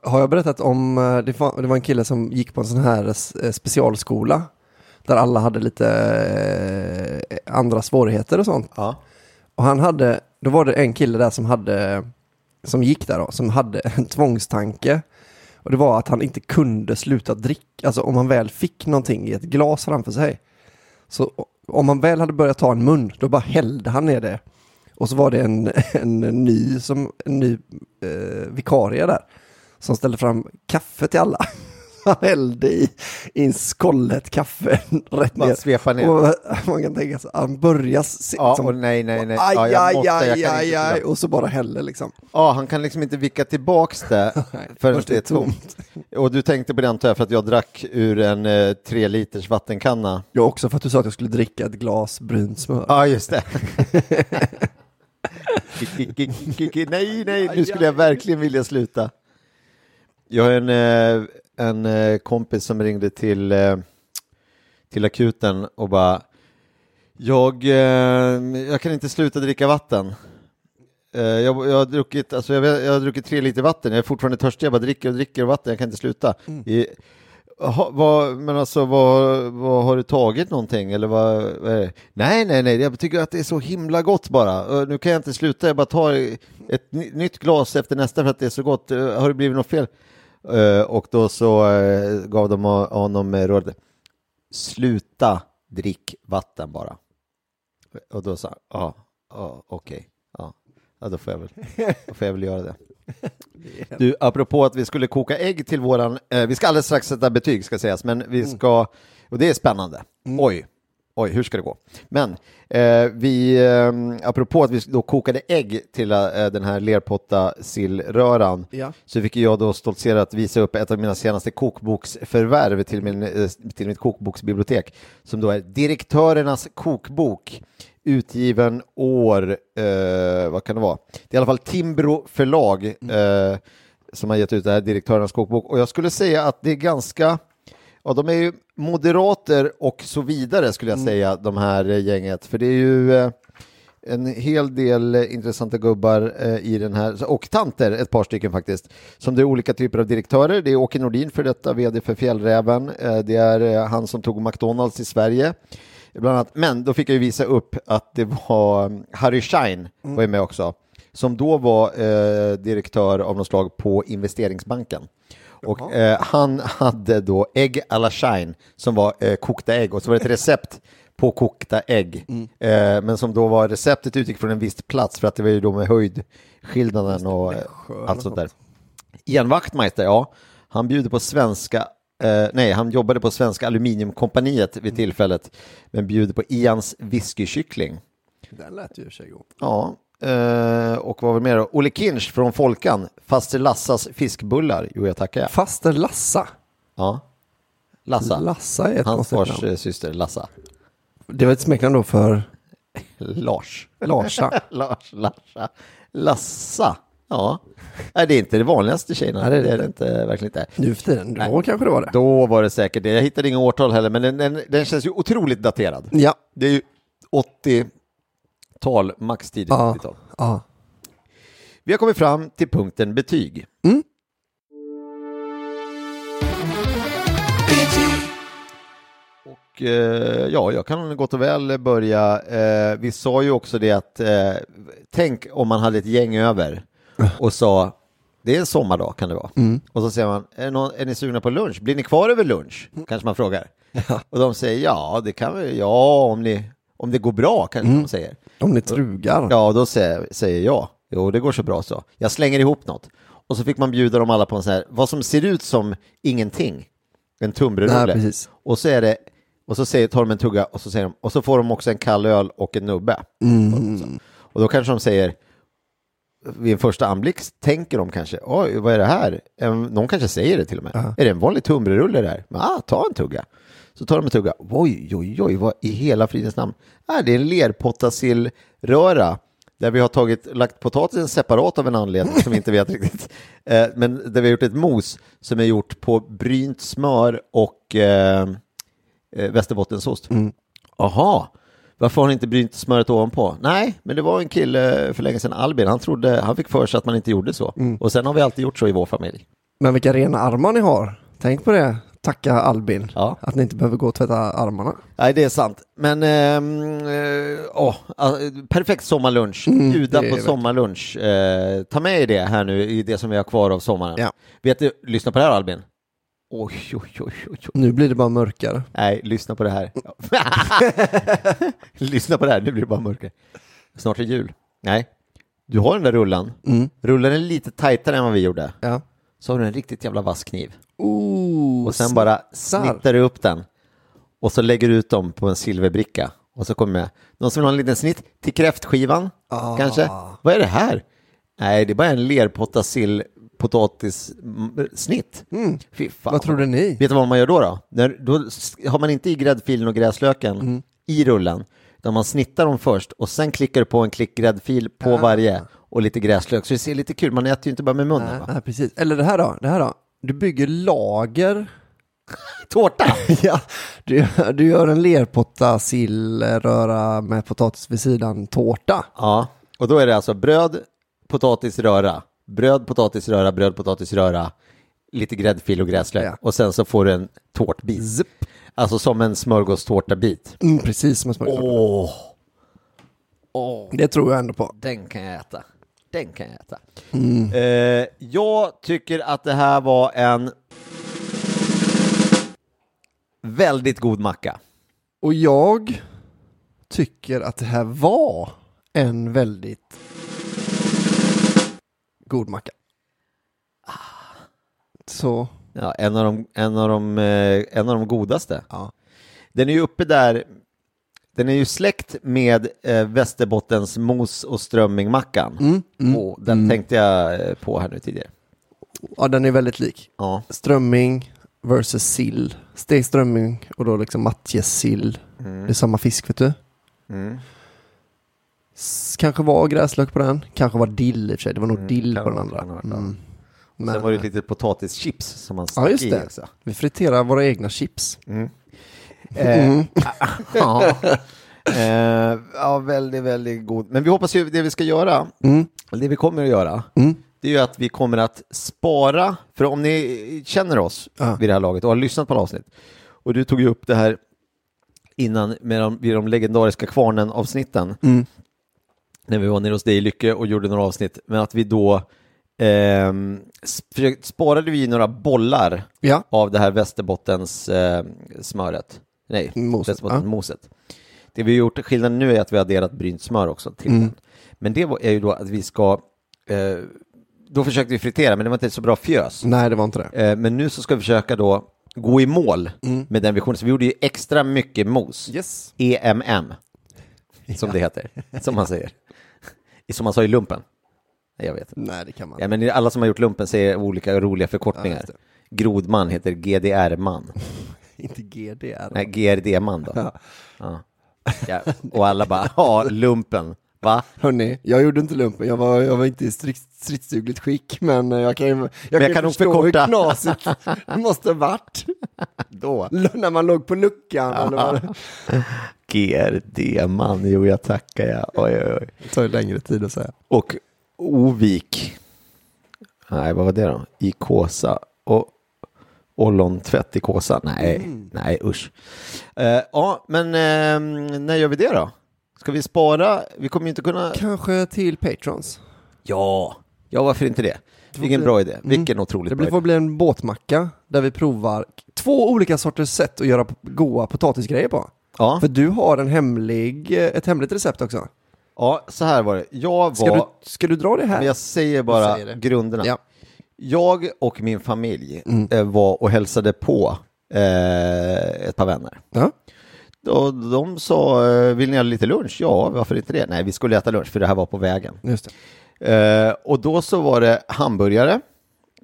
Har jag berättat om... Det var en kille som gick på en sån här specialskola där alla hade lite andra svårigheter och sånt. Ja. Och han hade... Då var det en kille där som hade... som gick där då, som hade en tvångstanke, och det var att han inte kunde sluta dricka, alltså om han väl fick någonting i ett glas framför sig, så om han väl hade börjat ta en mun, då bara hällde han ner det, och så var det en, en ny som en ny eh, vikarie där som ställde fram kaffe till alla. Han hällde i, i en skållet kaffe rätt man ner. Svepar ner. Och man kan tänka sig att han börjar... Se, ja, som, och nej, nej, nej. Aj, aj, aj, måste, aj, aj, aj. Och så bara häller liksom. Ja, han kan liksom inte vicka tillbaks det förrän det är tomt. Och du tänkte på den här för att jag drack ur en eh, tre liters vattenkanna. Jag också, för att du sa att jag skulle dricka ett glas brynt smör. Ja, just det. nej, nej, nu skulle jag verkligen vilja sluta. Jag har en... Eh, en eh, kompis som ringde till eh, till akuten och bara jag eh, jag kan inte sluta dricka vatten. Eh, jag, jag har druckit alltså jag, jag har druckit tre liter vatten. Jag är fortfarande törstig. Jag bara dricker och dricker vatten. Jag kan inte sluta. Mm. I, ha, vad, men alltså vad, vad har du tagit någonting eller vad, vad Nej nej nej, jag tycker att det är så himla gott bara. Nu kan jag inte sluta. Jag bara tar ett n- nytt glas efter nästa för att det är så gott. Har det blivit något fel? Uh, och då så uh, gav de honom uh, rådet: sluta drick vatten bara. Och då sa han ah, ah, okej, okay. ah. ja då får jag väl, då får jag väl göra det. Du, apropå att vi skulle koka ägg till våran uh, vi ska alldeles strax sätta betyg ska sägas, men vi ska, och det är spännande. Mm. Oj, oj, hur ska det gå? Men uh, vi um, apropå att vi då kokade ägg till uh, den här lerpotta sillröran, ja. Så fick jag då stoltsera att visa upp ett av mina senaste kokboksförvärv till, min, uh, till mitt kokboksbibliotek, som då är Direktörernas kokbok, utgiven år uh, vad kan det vara? Det är i alla fall Timbro förlag uh, som har gett ut det här Direktörernas kokbok, och jag skulle säga att det är ganska... Ja, de är ju moderater och så vidare skulle jag mm. säga, de här gänget. För det är ju en hel del intressanta gubbar i den här, och tanter, ett par stycken faktiskt, som det är olika typer av direktörer. Det är Åke Nordin, för detta vd för Fjällräven. Det är han som tog McDonald's i Sverige, bland annat. Men då fick jag ju visa upp att det var Harry Schein mm. var med också, som då var eh, direktör av något slag på Investeringsbanken. Och eh, han hade då ägg à la Schein, som var eh, kokta ägg, och så var det ett recept på kokta ägg mm. eh, men som då var receptet utgick från en viss plats, för att det var ju då med höjdskillnaden och allt sånt där. Ian Wachtmeister, ja, han bjuder på svenska Eh, nej, han jobbade på Svenska Aluminiumkompaniet vid tillfället, men bjuder på Ians whiskykyckling. Den lät ju sig god. Ja, eh, och vad var det mer då? Olle Kinsch från Folkan, Faster Lassas fiskbullar. Jo, jag tackar. Faster Lassa? Ja. Lassa. Lassa är ett hans fars eh, syster, Lassa. Det var ett smeknamn då för... Lars. Larsa. Lars, Larsa. Lassa. Ja, nej, det är inte det vanligaste tjejerna. Nej, det är det inte, verkligen inte. Nu för tiden, då nej, kanske det var det. Då var det säkert det. Jag hittade inga årtal heller, men den, den, den känns ju otroligt daterad. Ja. Det är ju åttiotal, max tidigt åttiotal. Ja. Vi har kommit fram till punkten betyg. Mm. Och eh, ja, jag kan gott och väl börja. Eh, vi sa ju också det att eh, tänk om man hade ett gäng över och sa, det är en sommardag kan det vara. Mm. Och så säger man, är, någon, är ni sugna på lunch? Blir ni kvar över lunch? Kanske man frågar. Ja. Och de säger, ja, det kan vi, ja, om, ni, om det går bra kanske mm. de säger. Om ni trugar. Ja, då säger, säger jag, jo det går så bra så. Jag slänger ihop något. Och så fick man bjuda dem alla på en sån här, vad som ser ut som ingenting. En tunnbrödsrulle. Och så är det, och så säger, tar de en tugga och så säger de, och så får de också en kall öl och en nubbe. Mm. Och då kanske de säger, vid en första anblick tänker de kanske, oj, vad är det här? Någon kanske säger det till och med. Uh-huh. Är det en vanlig tunnbrödsrulle där? Ah, ta en tugga. Så tar de en tugga. Oj, oj, oj, vad i hela fridens namn? Ah, det är en lerpottasillröra där vi har tagit, lagt potatisen separat av en anledning som vi inte vet riktigt. Eh, men där vi har gjort ett mos som är gjort på brynt smör och eh, Västerbottensost. Mm. Aha. Varför har han inte brynt smöret ovanpå? Nej, men det var en kille för länge sedan, Albin. Han trodde, han fick för sig att man inte gjorde så. Mm. Och sen har vi alltid gjort så i vår familj. Men vilka rena armar ni har. Tänk på det. Tacka Albin. Ja. Att ni inte behöver gå och tvätta armarna. Nej, det är sant. Men, eh, åh, perfekt sommarlunch. Mm, Bjuda på sommarlunch. Eh, ta med i det här nu, i det som vi har kvar av sommaren. Ja. Vet du, lyssna på det här, Albin. Oj, oj, oj, oj, oj. Nu blir det bara mörkare. Nej, lyssna på det här. Lyssna på det här, nu blir det bara mörkare. Snart är jul. Nej, du har den där rullan. Mm. Rullan är lite tajtare än vad vi gjorde. Ja. Så har du en riktigt jävla vass kniv. Oh, och sen snittar. Bara snittar du upp den. Och så lägger du ut dem på en silverbricka. Och så kommer jag. Någon som vill ha en liten snitt till kräftskivan. Ah. Kanske. Vad är det här? Nej, det är bara en lerpotta sill. Potatissnitt. Mm. Fy fan. Vad trodde ni? Vet du vad man gör då då? När, då har man inte i gräddfilen och gräslöken mm. i rullen. Utan man snittar dem först och sen klickar du på en klick gräddfil på ah. varje och lite gräslök. Så det ser lite kul. Man äter ju inte bara med munnen. Ah, va? Ah, precis. Eller det här då? Det här då? Du bygger lager. Tårta! Ja. Du, du gör en lerpotta, sill, röra med potatis vid sidan, tårta. Ja. Och då är det alltså bröd, potatis, röra. Bröd, potatisröra, bröd, potatisröra, lite gräddfil och gräslök. Ja. Och sen så får du en tårtbit. Zip. Alltså som en smörgåstårtabit. Mm, precis som en smörgåstårtabit. Åh. Åh. Det tror jag ändå på. Den kan jag äta. Den kan jag äta. Mm. Eh, jag tycker att det här var en väldigt god macka. Och jag tycker att det här var en väldigt... god macka. Så. Ja, en av de, en av de, en av de godaste. Ja. Den är ju uppe där. Den är ju släkt med eh, Västerbottens mos- och strömmingmackan. Mm, mm, och den mm. tänkte jag på här nu tidigare. Ja, den är väldigt lik. Ja. Strömming versus sill. Steg strömming och då liksom matjessill. Mm. Det är samma fisk, vet du. Mm. Kanske var gräslök på den. Kanske var dill i och för sig. Det var nog mm, dill på den andra. Mm. Sen men, var det lite potatischips som man stack ja, just det. I också. Vi friterar våra egna chips. Mm. Mm. Eh, ja. Eh, ja, väldigt, väldigt god. Men vi hoppas ju det vi ska göra, mm. det vi kommer att göra, mm. det är ju att vi kommer att spara. För om ni känner oss uh. vid det här laget och har lyssnat på avsnitt. Och du tog ju upp det här innan med de, vid de legendariska kvarnen-avsnitten. Mm. När vi var nere hos dig i Lycke och gjorde några avsnitt. Men att vi då eh, sp- sparade vi några bollar ja. Av det här Västerbottens eh, smöret. Nej, moset. Västerbottens ja. Moset. Det vi har gjort, skillnaden nu är att vi har adderat brynt smör också till mm. den. Men det är ju då att vi ska... Eh, då försökte vi fritera, men det var inte så bra fjös. Nej, det var inte det. Eh, men nu så ska vi försöka då gå i mål mm. med den visionen. Så vi gjorde ju extra mycket mos. Yes. E M M. Som ja. det heter. Som man säger. Som man sa i lumpen. Jag vet. Nej, det kan man. Ja, men alla som har gjort lumpen säger olika roliga förkortningar. Ja, Grodman heter G D R-man. Inte G D R. Nej, G R D-man då. Ja. Ja. Ja. Och alla bara, ja, lumpen. Va? Hörrni, jag gjorde inte lumpen. Jag var, jag var inte i stridsdugligt skick. Men jag kan ju, jag men jag kan, kan nog förstå hur knasigt det måste ha varit. Då. L- när man låg på luckan. Ja. Eller man... G R D-man, jo jag tackar jag. Oj, oj, oj. Det tar ju längre tid att säga. Och Ovik. Nej, vad var det då? I Kåsa. Och ollontvätt i Kåsa. Nej, mm. nej usch. Uh, ja, men uh, när gör vi det då? Ska vi spara? Vi kommer ju inte kunna... Kanske till Patrons. Ja, ja varför inte det? Vilken bra idé. Vilken mm. otroligt det blir, bra idé. Det blir en båtmacka där vi provar två olika sorters sätt att göra goda potatisgrejer på. Ja. För du har en hemlig, ett hemligt recept också. Ja, så här var det. Jag var... Ska du, ska du dra det här? Men jag säger bara jag säger grunderna. Ja. Jag och min familj mm. var och hälsade på eh, ett par vänner. Ja. Och de sa, vill ni ha lite lunch? Ja, varför inte det? Nej, vi skulle äta lunch för det här var på vägen. Just det. Eh, och då så var det hamburgare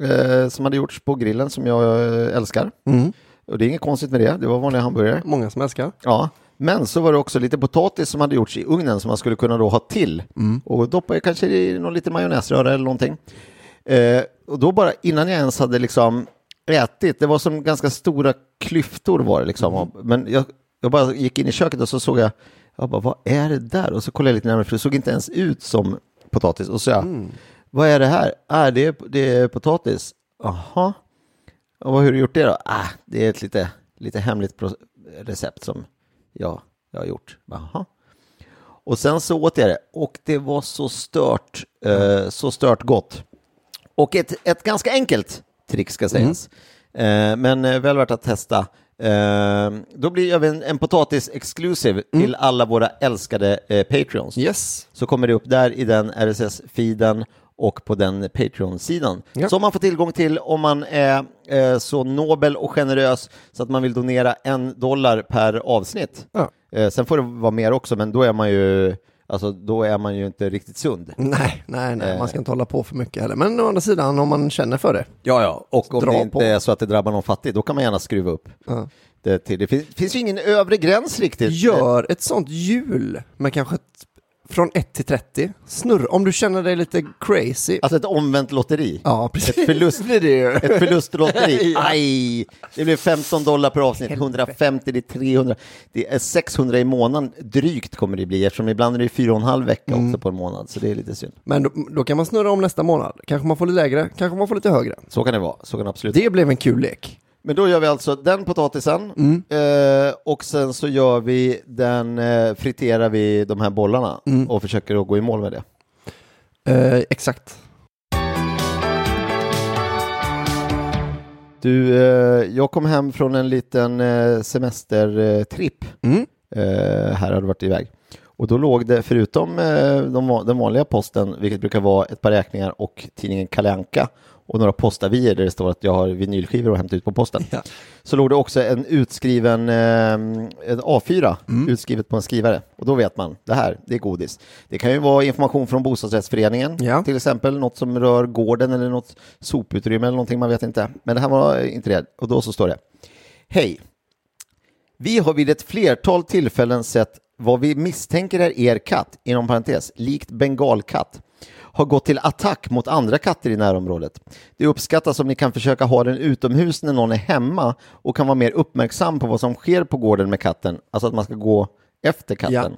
eh, som hade gjorts på grillen som jag älskar. Mm. Och det är inget konstigt med det, det var vanliga hamburgare. Många som älskar. Ja, men så var det också lite potatis som hade gjorts i ugnen som man skulle kunna då ha till. Mm. Och doppa jag kanske i någon lite majonnäsröra eller någonting. Eh, och då bara innan jag ens hade liksom ätit, det var som ganska stora klyftor var det liksom. Mm. Men jag... Jag bara gick in i köket och så såg jag, jag bara, vad är det där? Och så kollade jag lite närmare för det såg inte ens ut som potatis. Och så jag, mm. vad är det här? Ah, det, är, det är potatis. Jaha. Och vad, hur har du gjort det då? Ah, det är ett lite, lite hemligt pro- recept som jag, jag har gjort. Jaha. Och sen så åt jag det. Och det var så stört, eh, så stört gott. Och ett, ett ganska enkelt trick ska sägas. Mm. Eh, men väl värt att testa. Uh, då blir jag en, en potatis-exclusive mm. till alla våra älskade eh, Patreons. Yes. Så kommer det upp där i den R S S-feeden och på den Patreon-sidan. Ja. Som man får tillgång till om man är eh, så nobel och generös så att man vill donera en dollar per avsnitt. Ja. Eh, sen får det vara mer också, men då är man ju... Alltså då är man ju inte riktigt sund. Nej, nej, nej. Man ska inte hålla på för mycket heller. Men å andra sidan, om man känner för det. Ja, ja. Och om det inte på. Är så att det drabbar någon fattig, då kan man gärna skruva upp. Ja. Det, till. Det finns, finns ju ingen övre gräns riktigt. Gör ett sånt hjul med kanske ett, från ett till trettio. Snurr, om du känner dig lite crazy. Alltså ett omvänt lotteri. Ja, precis. Ett, förlust, det det ett förlustlotteri. Ja. Aj! Det blir femton dollar per avsnitt. hundrafemtio, det är trehundra. Det är sexhundra i månaden. Drygt kommer det bli. Eftersom ibland är det fyra och en halv vecka mm. också på en månad. Så det är lite synd. Men då, då kan man snurra om nästa månad. Kanske man får lite lägre. Kanske man får lite högre. Så kan det vara. Så kan det, absolut. Det blev en kul lek. Men då gör vi alltså den potatisen mm. eh, och sen så gör vi den, eh, friterar vi de här bollarna mm. och försöker att gå i mål med det. Eh, exakt. Du, eh, jag kom hem från en liten eh, semestertripp. Mm. Eh, här hade varit iväg. Och då låg det, förutom eh, de, den vanliga posten, vilket brukar vara ett par räkningar och tidningen Kalle Anka, och några postavier där det står att jag har vinylskivor och hämtat ut på posten. Ja. Så låg det också en utskriven eh, en A fyra mm. utskrivet på en skrivare. Och då vet man, det här, det är godis. Det kan ju vara information från bostadsrättsföreningen. Ja. Till exempel något som rör gården eller något soputrymme eller någonting, man vet inte. Men det här var inte det. Och då så står det: Hej, vi har vid ett flertal tillfällen sett vad vi misstänker är er katt, inom parentes, likt bengalkatt, har gått till attack mot andra katter i närområdet. Det uppskattas om ni kan försöka ha den utomhus när någon är hemma och kan vara mer uppmärksam på vad som sker på gården med katten. Alltså att man ska gå efter katten.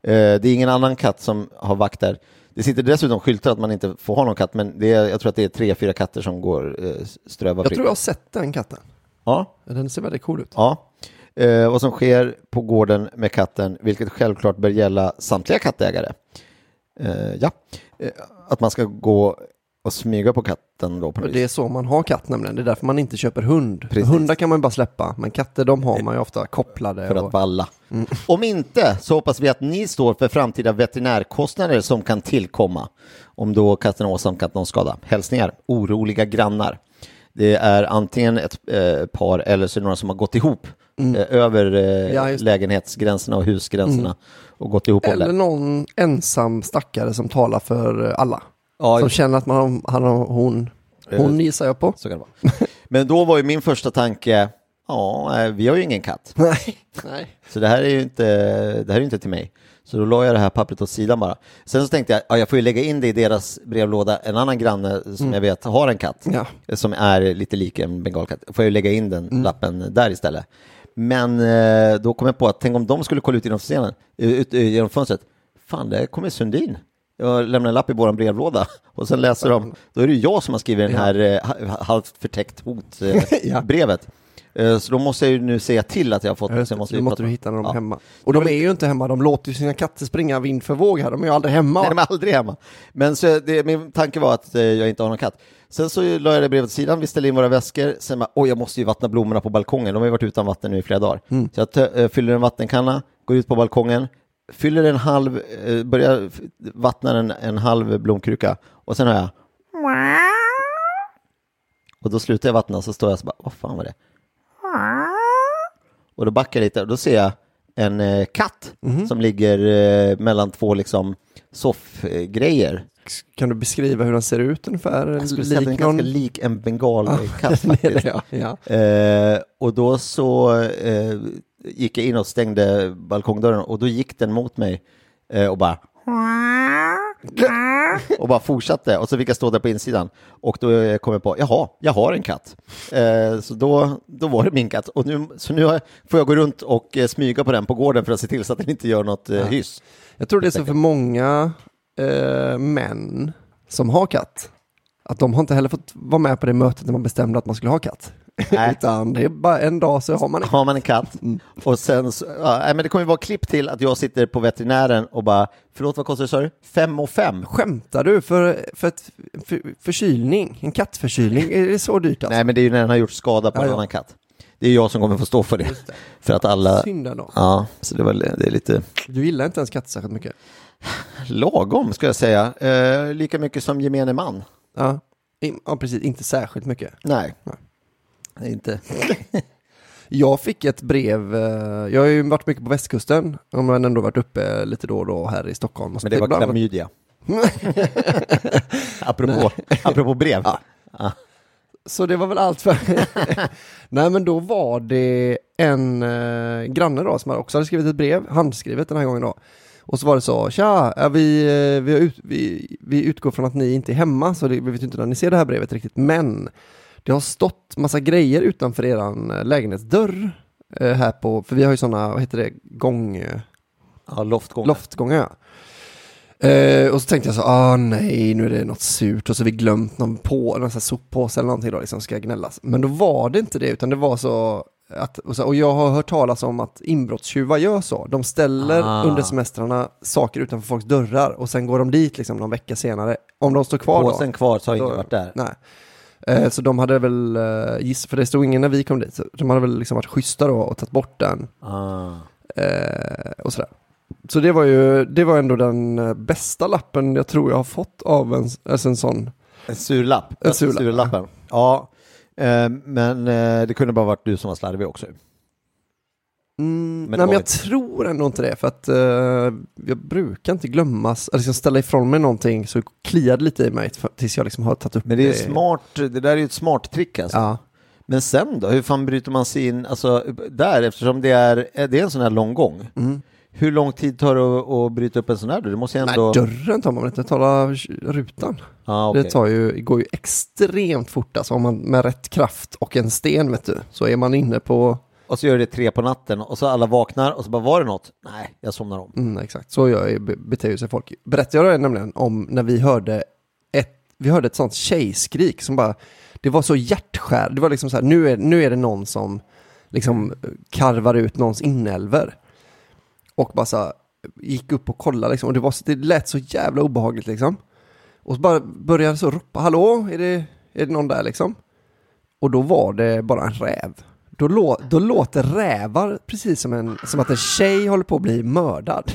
Ja. Eh, det är ingen annan katt som har vakt där. Det sitter dessutom skyltar att man inte får ha någon katt, men det är, jag tror att det är tre, fyra katter som går eh, ströva. Jag tror jag har sett den katten. Ja. Den ser väldigt cool ut. Ja. Eh, vad som sker på gården med katten, vilket självklart bör gälla samtliga kattägare. Eh, ja. Att man ska gå och smyga på katten då på det vis. Är så man har katt nämligen. Det är därför man inte köper hund. Precis. Hundar kan man bara släppa, men katter de har man ju ofta kopplade. För att och... valla. Mm. Om inte så hoppas vi att ni står för framtida veterinärkostnader som kan tillkomma. Om då katten åsamkat någon skada. Hälsningar, oroliga grannar. Det är antingen ett eh, par eller så är det några som har gått ihop mm. eh, över eh, ja, lägenhetsgränserna och husgränserna mm. och gått ihop. Eller någon ensam stackare som talar för alla. Ja, som just... känner att man han och hon hon gissar jag på. Så kan det vara. Men då var ju min första tanke, ja, vi har ju ingen katt. Nej, nej. Så det här är ju inte det här är inte till mig. Så då la jag det här pappret åt sidan bara. Sen så tänkte jag, ja, jag får ju lägga in det i deras brevlåda. En annan granne som mm. jag vet har en katt. Ja. Som är lite lik en bengalkatt. Får jag ju lägga in den mm. lappen där istället. Men eh, då kom jag på att tänk om de skulle kolla ut genom, scenen, ut, genom fönstret. Fan, det kommer Sundin. Jag lämnar en lapp i vår brevlåda. Och sen läser de. Då är det jag som har skrivit den här eh, halvt förtäckt hot eh, ja. brevet. Så då måste jag ju nu säga till att jag har fått... Jag måste då måste du hitta när de är ja. hemma. Och de är ju inte hemma. De låter ju sina katter springa vind för våg här. De är ju aldrig hemma. Nej, de är aldrig hemma. Men så det, min tanke var att jag inte har någon katt. Sen så la jag det brevet åt sidan. Vi ställde in våra väskor. Sen bara, oj, jag måste ju vattna blommorna på balkongen. De har ju varit utan vatten nu i flera dagar. Mm. Så jag t- fyller en vattenkanna. Går ut på balkongen. Fyller en halv... Börjar vattna en, en halv blomkruka. Och sen har jag... Och då slutar jag vattna. Så står jag så bara, vad fan var det? Och då backar jag lite och då ser jag en eh, katt mm-hmm. som ligger eh, mellan två liksom soffgrejer. Kan du beskriva hur den ser ut ungefär? Jag skulle säga att den är ganska lik en bengalkatt ah, faktiskt. Det, ja, ja. Eh, och då så eh, gick jag in och stängde balkongdörren och då gick den mot mig eh, och bara och bara fortsatte och så fick jag stå där på insidan och då kom jag på, jaha, jag har en katt eh, så då, då var det min katt och nu, så nu har, får jag gå runt och eh, smyga på den på gården för att se till så att den inte gör något eh, hyss. Jag tror det är så för många eh, män som har katt att de har inte heller fått vara med på det mötet när man bestämde att man skulle ha katt. Nej. Utan det är bara en dag så har man en, har man en katt. Mm. Och sen så, ja, men det kommer ju vara klipp till att jag sitter på veterinären och bara, förlåt vad kostar det så? Fem och fem. Skämtar du för, för, ett, för förkylning? En kattförkylning? Är det så dyrt alltså? Nej, men det är ju när den har gjort skada på ja, en ja. annan katt. Det är jag som kommer få stå för det. Just det. För att alla... Synd ändå. Ja, så det, var, det är lite... Du gillar inte ens katt särskilt mycket? Lagom ska jag säga. Eh, lika mycket som gemene man. Ja. Ja, precis. Inte särskilt mycket. Nej. Nej. Inte. Jag fick ett brev. Jag har ju varit mycket på västkusten. Men ändå varit uppe lite då och då här i Stockholm. Men det var klamydia. apropå, apropå brev. Ja. Ja. Så det var väl allt för... Nej, men då var det en eh, granne då som också hade skrivit ett brev. Handskrivet den här gången då. Och så var det så, tja, vi, vi, ut, vi, vi utgår från att ni inte är hemma. Så det, vi vet inte när ni ser det här brevet riktigt. Men... Det har stått massa grejer utanför er lägenhetsdörr eh, här på, för vi har ju sådana, vad heter det, gång... Ja, loftgångar. Loftgångar, ja. Eh, och så tänkte jag så, ah nej, nu är det något surt och så har vi glömt någon, på, någon sån här soppåse eller någonting då, liksom ska gnällas. Men då var det inte det, utan det var så att, och, så, och jag har hört talas om att inbrottstjuvar gör så. De ställer ah. under semestrarna saker utanför folks dörrar och sen går de dit liksom någon vecka senare. Om de står kvar då. Påsen kvar så har inte varit där. Nej. Så de hade väl, giss, för det stod ingen när vi kom dit, så de hade väl liksom varit schyssta då och tagit bort den. Ah. Eh, och sådär. Så det var ju, det var ändå den bästa lappen jag tror jag har fått av en, alltså en sån... En surlapp. En surlapp. Surlappen. Ja, eh, men eh, det kunde bara varit du som var slarvig också. Mm, men nej, men jag inte. tror ändå inte det, för att eh, jag brukar inte glömmas, eller liksom ställa ifrån mig någonting så kliade lite i mig t- tills jag liksom har tagit upp det. Men det är det. Smart, det där är ju ett smart trick alltså. Ja. Men sen då, hur fan bryter man sig in alltså, där, eftersom det är, det är en sån här lång gång. Mm. Hur lång tid tar det att bryta upp en sån här? Du måste ändå... Nej, dörren tar man inte, tar rutan. Ah, okay. Det tar ju, går ju extremt fort alltså, om man med rätt kraft och en sten vet du, så är man inne på... Och så gör det tre på natten och så alla vaknar och så bara, var det något? Nej, jag somnar om. Mm, exakt, så gör, beter sig folk. Berättar jag det nämligen om när vi hörde ett, vi hörde ett sånt tjejskrik som bara, det var så hjärtskär. Det var liksom så här, nu är, nu är det någon som liksom karvar ut någons inälver. Och bara så gick upp och kollade liksom. Och det, var, det lät så jävla obehagligt liksom. Och så bara började så ropa, hallå, är det, är det någon där liksom? Och då var det bara en räv. Då, lå- då låter rävar precis som, en, som att en tjej håller på att bli mördad.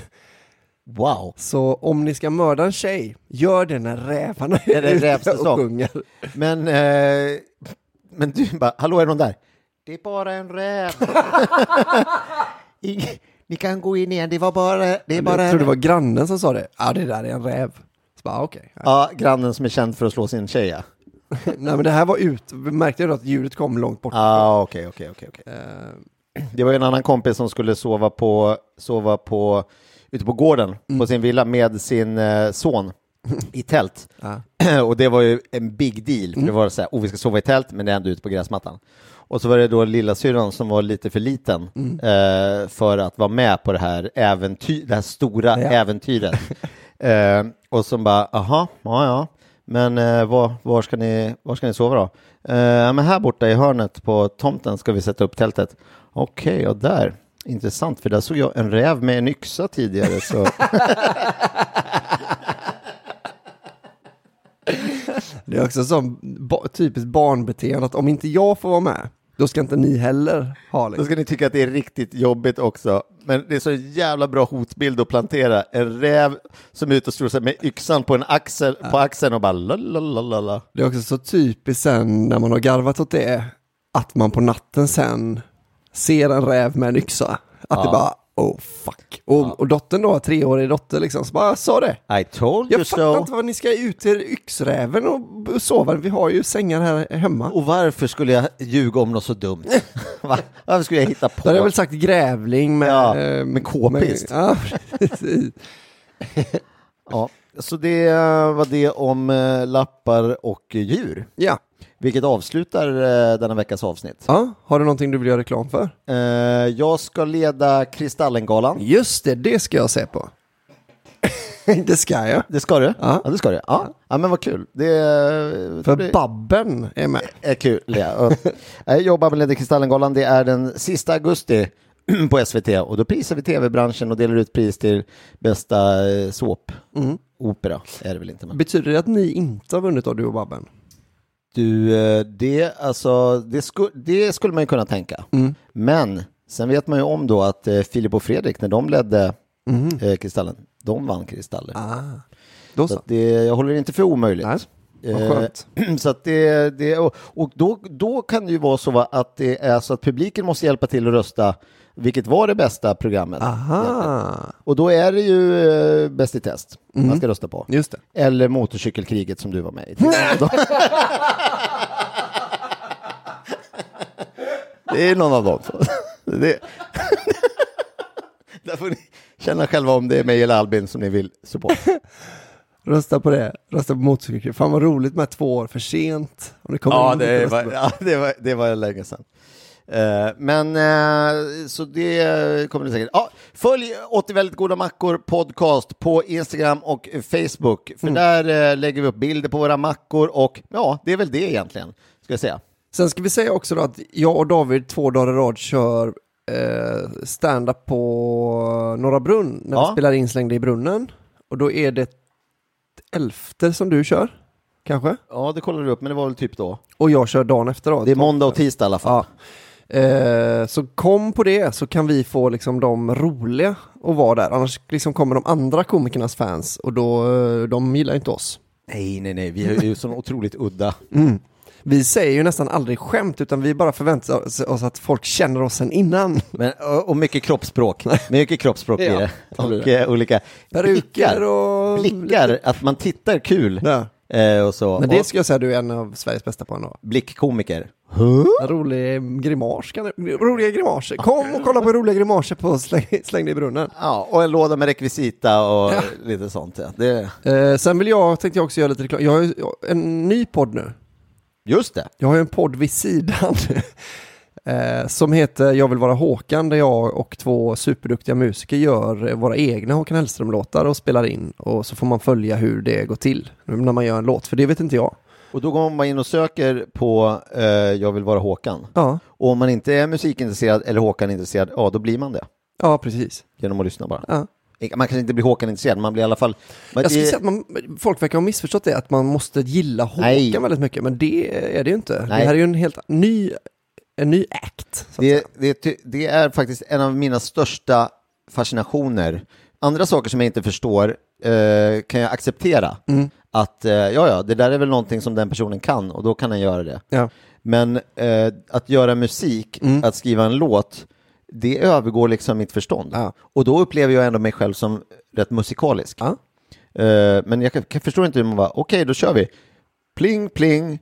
Wow. Så om ni ska mörda en tjej, gör det när rävarna är, är det ute och sjunger. Men eh, men du bara, hallå, är någon där? Det är bara en räv. Ingen, ni kan gå in igen, det var bara, det är bara jag en tror det var grannen som sa det. Ja, det där är en räv. Så bara, okay. Ja, ja, grannen som är känd för att slå sin tjej. Ja. Nej, men det här var ut. Märkte du att ljudet kom långt bort? Ja, okej, okej, okej. Det var en annan kompis som skulle sova på sova på ute på gården, mm, på sin villa med sin son i tält. Ah. Och det var ju en big deal, för det var så här, oh, vi ska sova i tält, men det är ändå ute på gräsmattan. Och så var det då lilla syrran som var lite för liten, mm, eh, för att vara med på det här äventyr, det här stora, ja, äventyret. eh, och som bara, aha, ja ja. Men eh, var, var, ska ni, var ska ni sova då? Eh, men här borta i hörnet på tomten ska vi sätta upp tältet. Okej, okay, och där. Intressant, för där såg jag en räv med en yxa tidigare. Så. Det är också som ba- typiskt barnbeteende att om inte jag får vara med, då ska inte ni heller ha det. Då ska ni tycka att det är riktigt jobbigt också. Men det är så jävla bra hotbild att plantera. En räv som är ute och står med yxan på, en axel, ja, på axeln och bara lalalala. Det är också så typiskt sen när man har garvat åt det, att man på natten sen ser en räv med en yxa. Att ja, det bara, oh fuck. Och, ja, och dottern då, treårig dotter liksom, så bara, sa det. I told you. Jag fattar so. Inte vad ni ska ut till yxräven och sova. Vi har ju sängar här hemma. Och varför skulle jag ljuga om något så dumt? Varför skulle jag hitta på? Då hade jag väl sagt grävling med, ja, eh, med k-pist. Med, ja, precis. Ja, så det var det om lappar och djur. Ja. Vilket avslutar eh, denna veckas avsnitt. Ja, har du någonting du vill göra reklam för? Eh, jag ska leda Kristallengalan. Just det, det ska jag se på. Det ska jag. Det ska du? Ja, ja, det ska du. Ja. Ja. Ja, men vad kul. Det, för det, Babben är med. Är kul, ja. Jag jobbar med leder Kristallengalan. Det är den sista augusti på S V T. Och då prisar vi tv-branschen och delar ut pris till bästa såp. Mm. Opera är det väl inte. Men. Betyder det att ni inte har vunnit av du och Babben? Du, det, alltså, det, sku, det skulle man ju kunna tänka. Mm. Men sen vet man ju om då att eh, Filip och Fredrik, när de ledde mm. eh, Kristallen, de vann Kristallen. Ah. Då så. Så det, jag håller det inte för omöjligt. Eh, så att det, det, och och då, då kan det ju vara så att, det är så att publiken måste hjälpa till att rösta vilket var det bästa programmet. Aha. Och då är det ju eh, Bäst i test mm. man ska rösta på. Just det. Eller motorcykelkriget som du var med i. Det är någon av dem. Det. Där får ni känna själva om det är mig eller Albin som ni vill supporta. Rösta på det. Rösta på motorcykelkriget. Fan vad roligt med två år för sent. Om det kommer ja, det var, ja, det var, det var länge sedan. Uh, men uh, så det kommer det säkert. Ja, följ åttio väldigt goda mackor podcast på Instagram och Facebook. För mm. där uh, lägger vi upp bilder på våra mackor och ja, det är väl det egentligen, ska jag säga. Sen ska vi säga också då att jag och David två dagar i rad kör eh, stand-up på Norra Brun när ja. vi spelar inslängda i brunnen. Och då är det elfte som du kör, kanske? Ja, det kollar du upp, men det var väl typ då. Och jag kör dagen efter då. Det är måndag och tisdag i alla fall. Ja. Eh, så kom på det så kan vi få liksom de roliga att vara där. Annars liksom kommer de andra komikernas fans och då, de gillar inte oss. Nej, nej, nej. Vi är ju så otroligt udda. Mm. Vi säger ju nästan aldrig skämt utan vi bara förväntar oss att folk känner oss sen innan. Men, och, och mycket kroppsspråk. Mycket kroppsspråk ja, är det. Och det. Olika blickar. Och... blickar, att man tittar kul. Ja. Eh, och så. Men det ska jag säga, du är en av Sveriges bästa på ändå. Blickkomiker. Huh? Roliga grimaser. Roliga grimaser. Kom och kolla på roliga grimaser på släng, släng i brunnen. Ja, och en låda med rekvisita och ja. lite sånt. Ja. Det... Eh, sen vill jag, tänkte jag också göra lite reklam. Jag har en ny podd nu. Just det. Jag har ju en podd vid sidan eh, som heter Jag vill vara Håkan, där jag och två superduktiga musiker gör våra egna Håkan Hellström-låtar och spelar in. Och så får man följa hur det går till när man gör en låt, för det vet inte jag. Och då går man in och söker på eh, Jag vill vara Håkan. Ja. Och om man inte är musikintresserad eller Håkan-intresserad, ja då blir man det. Ja, precis. Genom att lyssna bara. Ja. Man kanske inte blir Håkan-intresserad, man blir i alla fall... Jag skulle säga att man, folk verkar ha missförstått det, att man måste gilla Håkan nej. väldigt mycket, men det är det ju inte. Nej. Det här är ju en helt ny, en ny act. Det, det, det är faktiskt en av mina största fascinationer. Andra saker som jag inte förstår eh, kan jag acceptera. Mm. Att eh, ja, ja, det där är väl någonting som den personen kan, och då kan den göra det. Ja. Men eh, att göra musik, mm. att skriva en låt, det övergår liksom mitt förstånd. Ah. Och då upplever jag ändå mig själv som rätt musikalisk. Ah. Eh, men jag, jag förstår inte hur man var. Okej, okay, då kör vi. Pling, pling.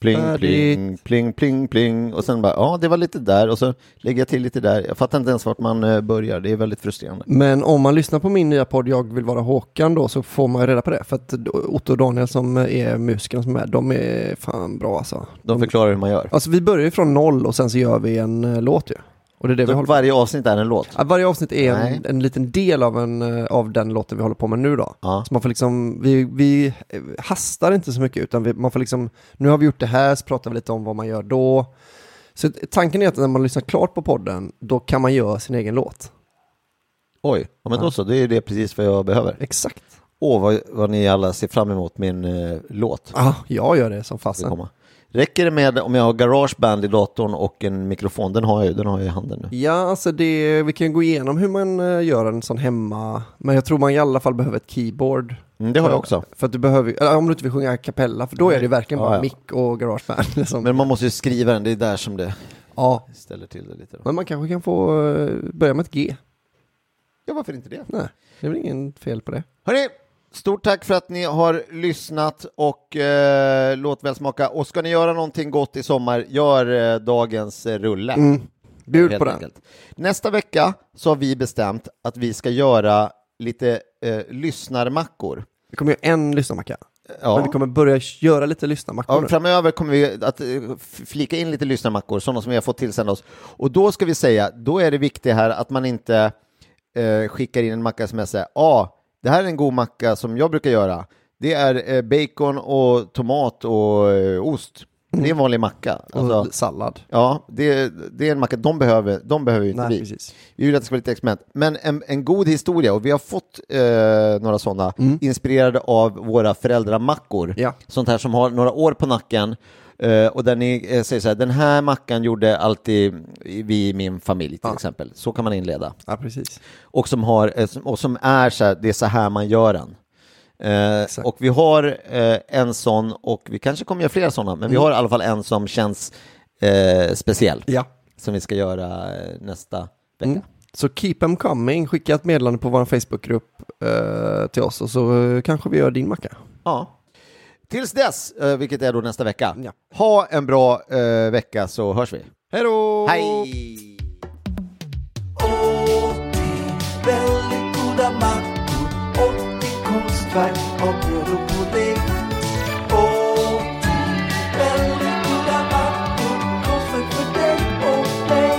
Pling, pling, pling, pling, pling. Och sen bara, ja det var lite där. Och så lägger jag till lite där. Jag fattar inte ens vart man börjar. Det är väldigt frustrerande. Men om man lyssnar på min nya podd Jag vill vara Håkan då, så får man ju reda på det. För att Otto och Daniel som är musikerna som är, de är fan bra alltså. De förklarar hur man gör. Alltså vi börjar ju från noll och sen så gör vi en låt ju. Och det är det vi håller på. Varje avsnitt är en låt? Ja, varje avsnitt är en, en liten del av, en, av den låten vi håller på med nu då. Ja. Så man får liksom, vi, vi hastar inte så mycket utan vi, man får liksom, nu har vi gjort det här så pratar vi lite om vad man gör då. Så tanken är att när man lyssnar klart på podden då kan man göra sin egen låt. Oj, ja, men då så, det är det precis vad jag behöver. Exakt. Åh, vad, vad ni alla ser fram emot min eh, låt. Ja, jag gör det som fasen. Räcker det med om jag har GarageBand i datorn och en mikrofon? Den har jag, den har jag i handen nu. Ja, alltså det, vi kan gå igenom hur man gör en sån hemma. Men jag tror man i alla fall behöver ett keyboard. Mm, det har jag också. För att du behöver, om du inte vill sjunga a cappella, för då är det verkligen ja, bara ja. mic och GarageBand. Liksom. Men man måste ju skriva den, det är där som det ja. ställer till det lite. Då. Men man kanske kan få börja med ett G. Ja, varför inte det? Nej, det är väl ingen fel på det. Hörrni! Stort tack för att ni har lyssnat och eh, låt väl smaka. Och ska ni göra någonting gott i sommar, gör eh, dagens eh, rulle. Mm. Bjud på den. Nästa vecka så har vi bestämt att vi ska göra lite eh, lyssnarmackor. Vi kommer göra en lyssnarmacka. Ja. Men vi kommer börja göra lite lyssnarmackor. Ja, framöver kommer vi att flika in lite lyssnarmackor, sådana som vi har fått tillsända oss. Och då ska vi säga, då är det viktigt här att man inte eh, skickar in en macka som jag säger, ja, ah, det här är en god macka som jag brukar göra. Det är eh, bacon och tomat och eh, ost. Det är en vanlig macka. Alltså, och sallad. Ja, det, det är en macka. De behöver, de behöver ju inte. Nej, vi. Vi vill att det ska vara lite experiment. Men en, en god historia. Och vi har fått eh, några sådana mm. inspirerade av våra föräldramackor. Ja. Sånt här som har några år på nacken. Eh, och där ni eh, säger så här, den här mackan gjorde alltid vi i min familj till ja. exempel. Så kan man inleda. Ja, precis. Och som, har, eh, och som är så här, det är så här man gör den. Eh, och vi har eh, en sån och vi kanske kommer göra flera sådana, men vi har i alla fall en som känns eh, speciell ja. som vi ska göra eh, nästa vecka. Mm. Så keep them coming, skicka ett meddelande på vår Facebookgrupp eh, till oss och så eh, kanske vi gör din macka. Ja. Tills dess, eh, vilket är då nästa vecka. Ja. Ha en bra eh, vecka så hörs vi. Hej då! Hej! Färg av bröd och pudding. Och väldigt goda mackor. Koffer för dig och mig.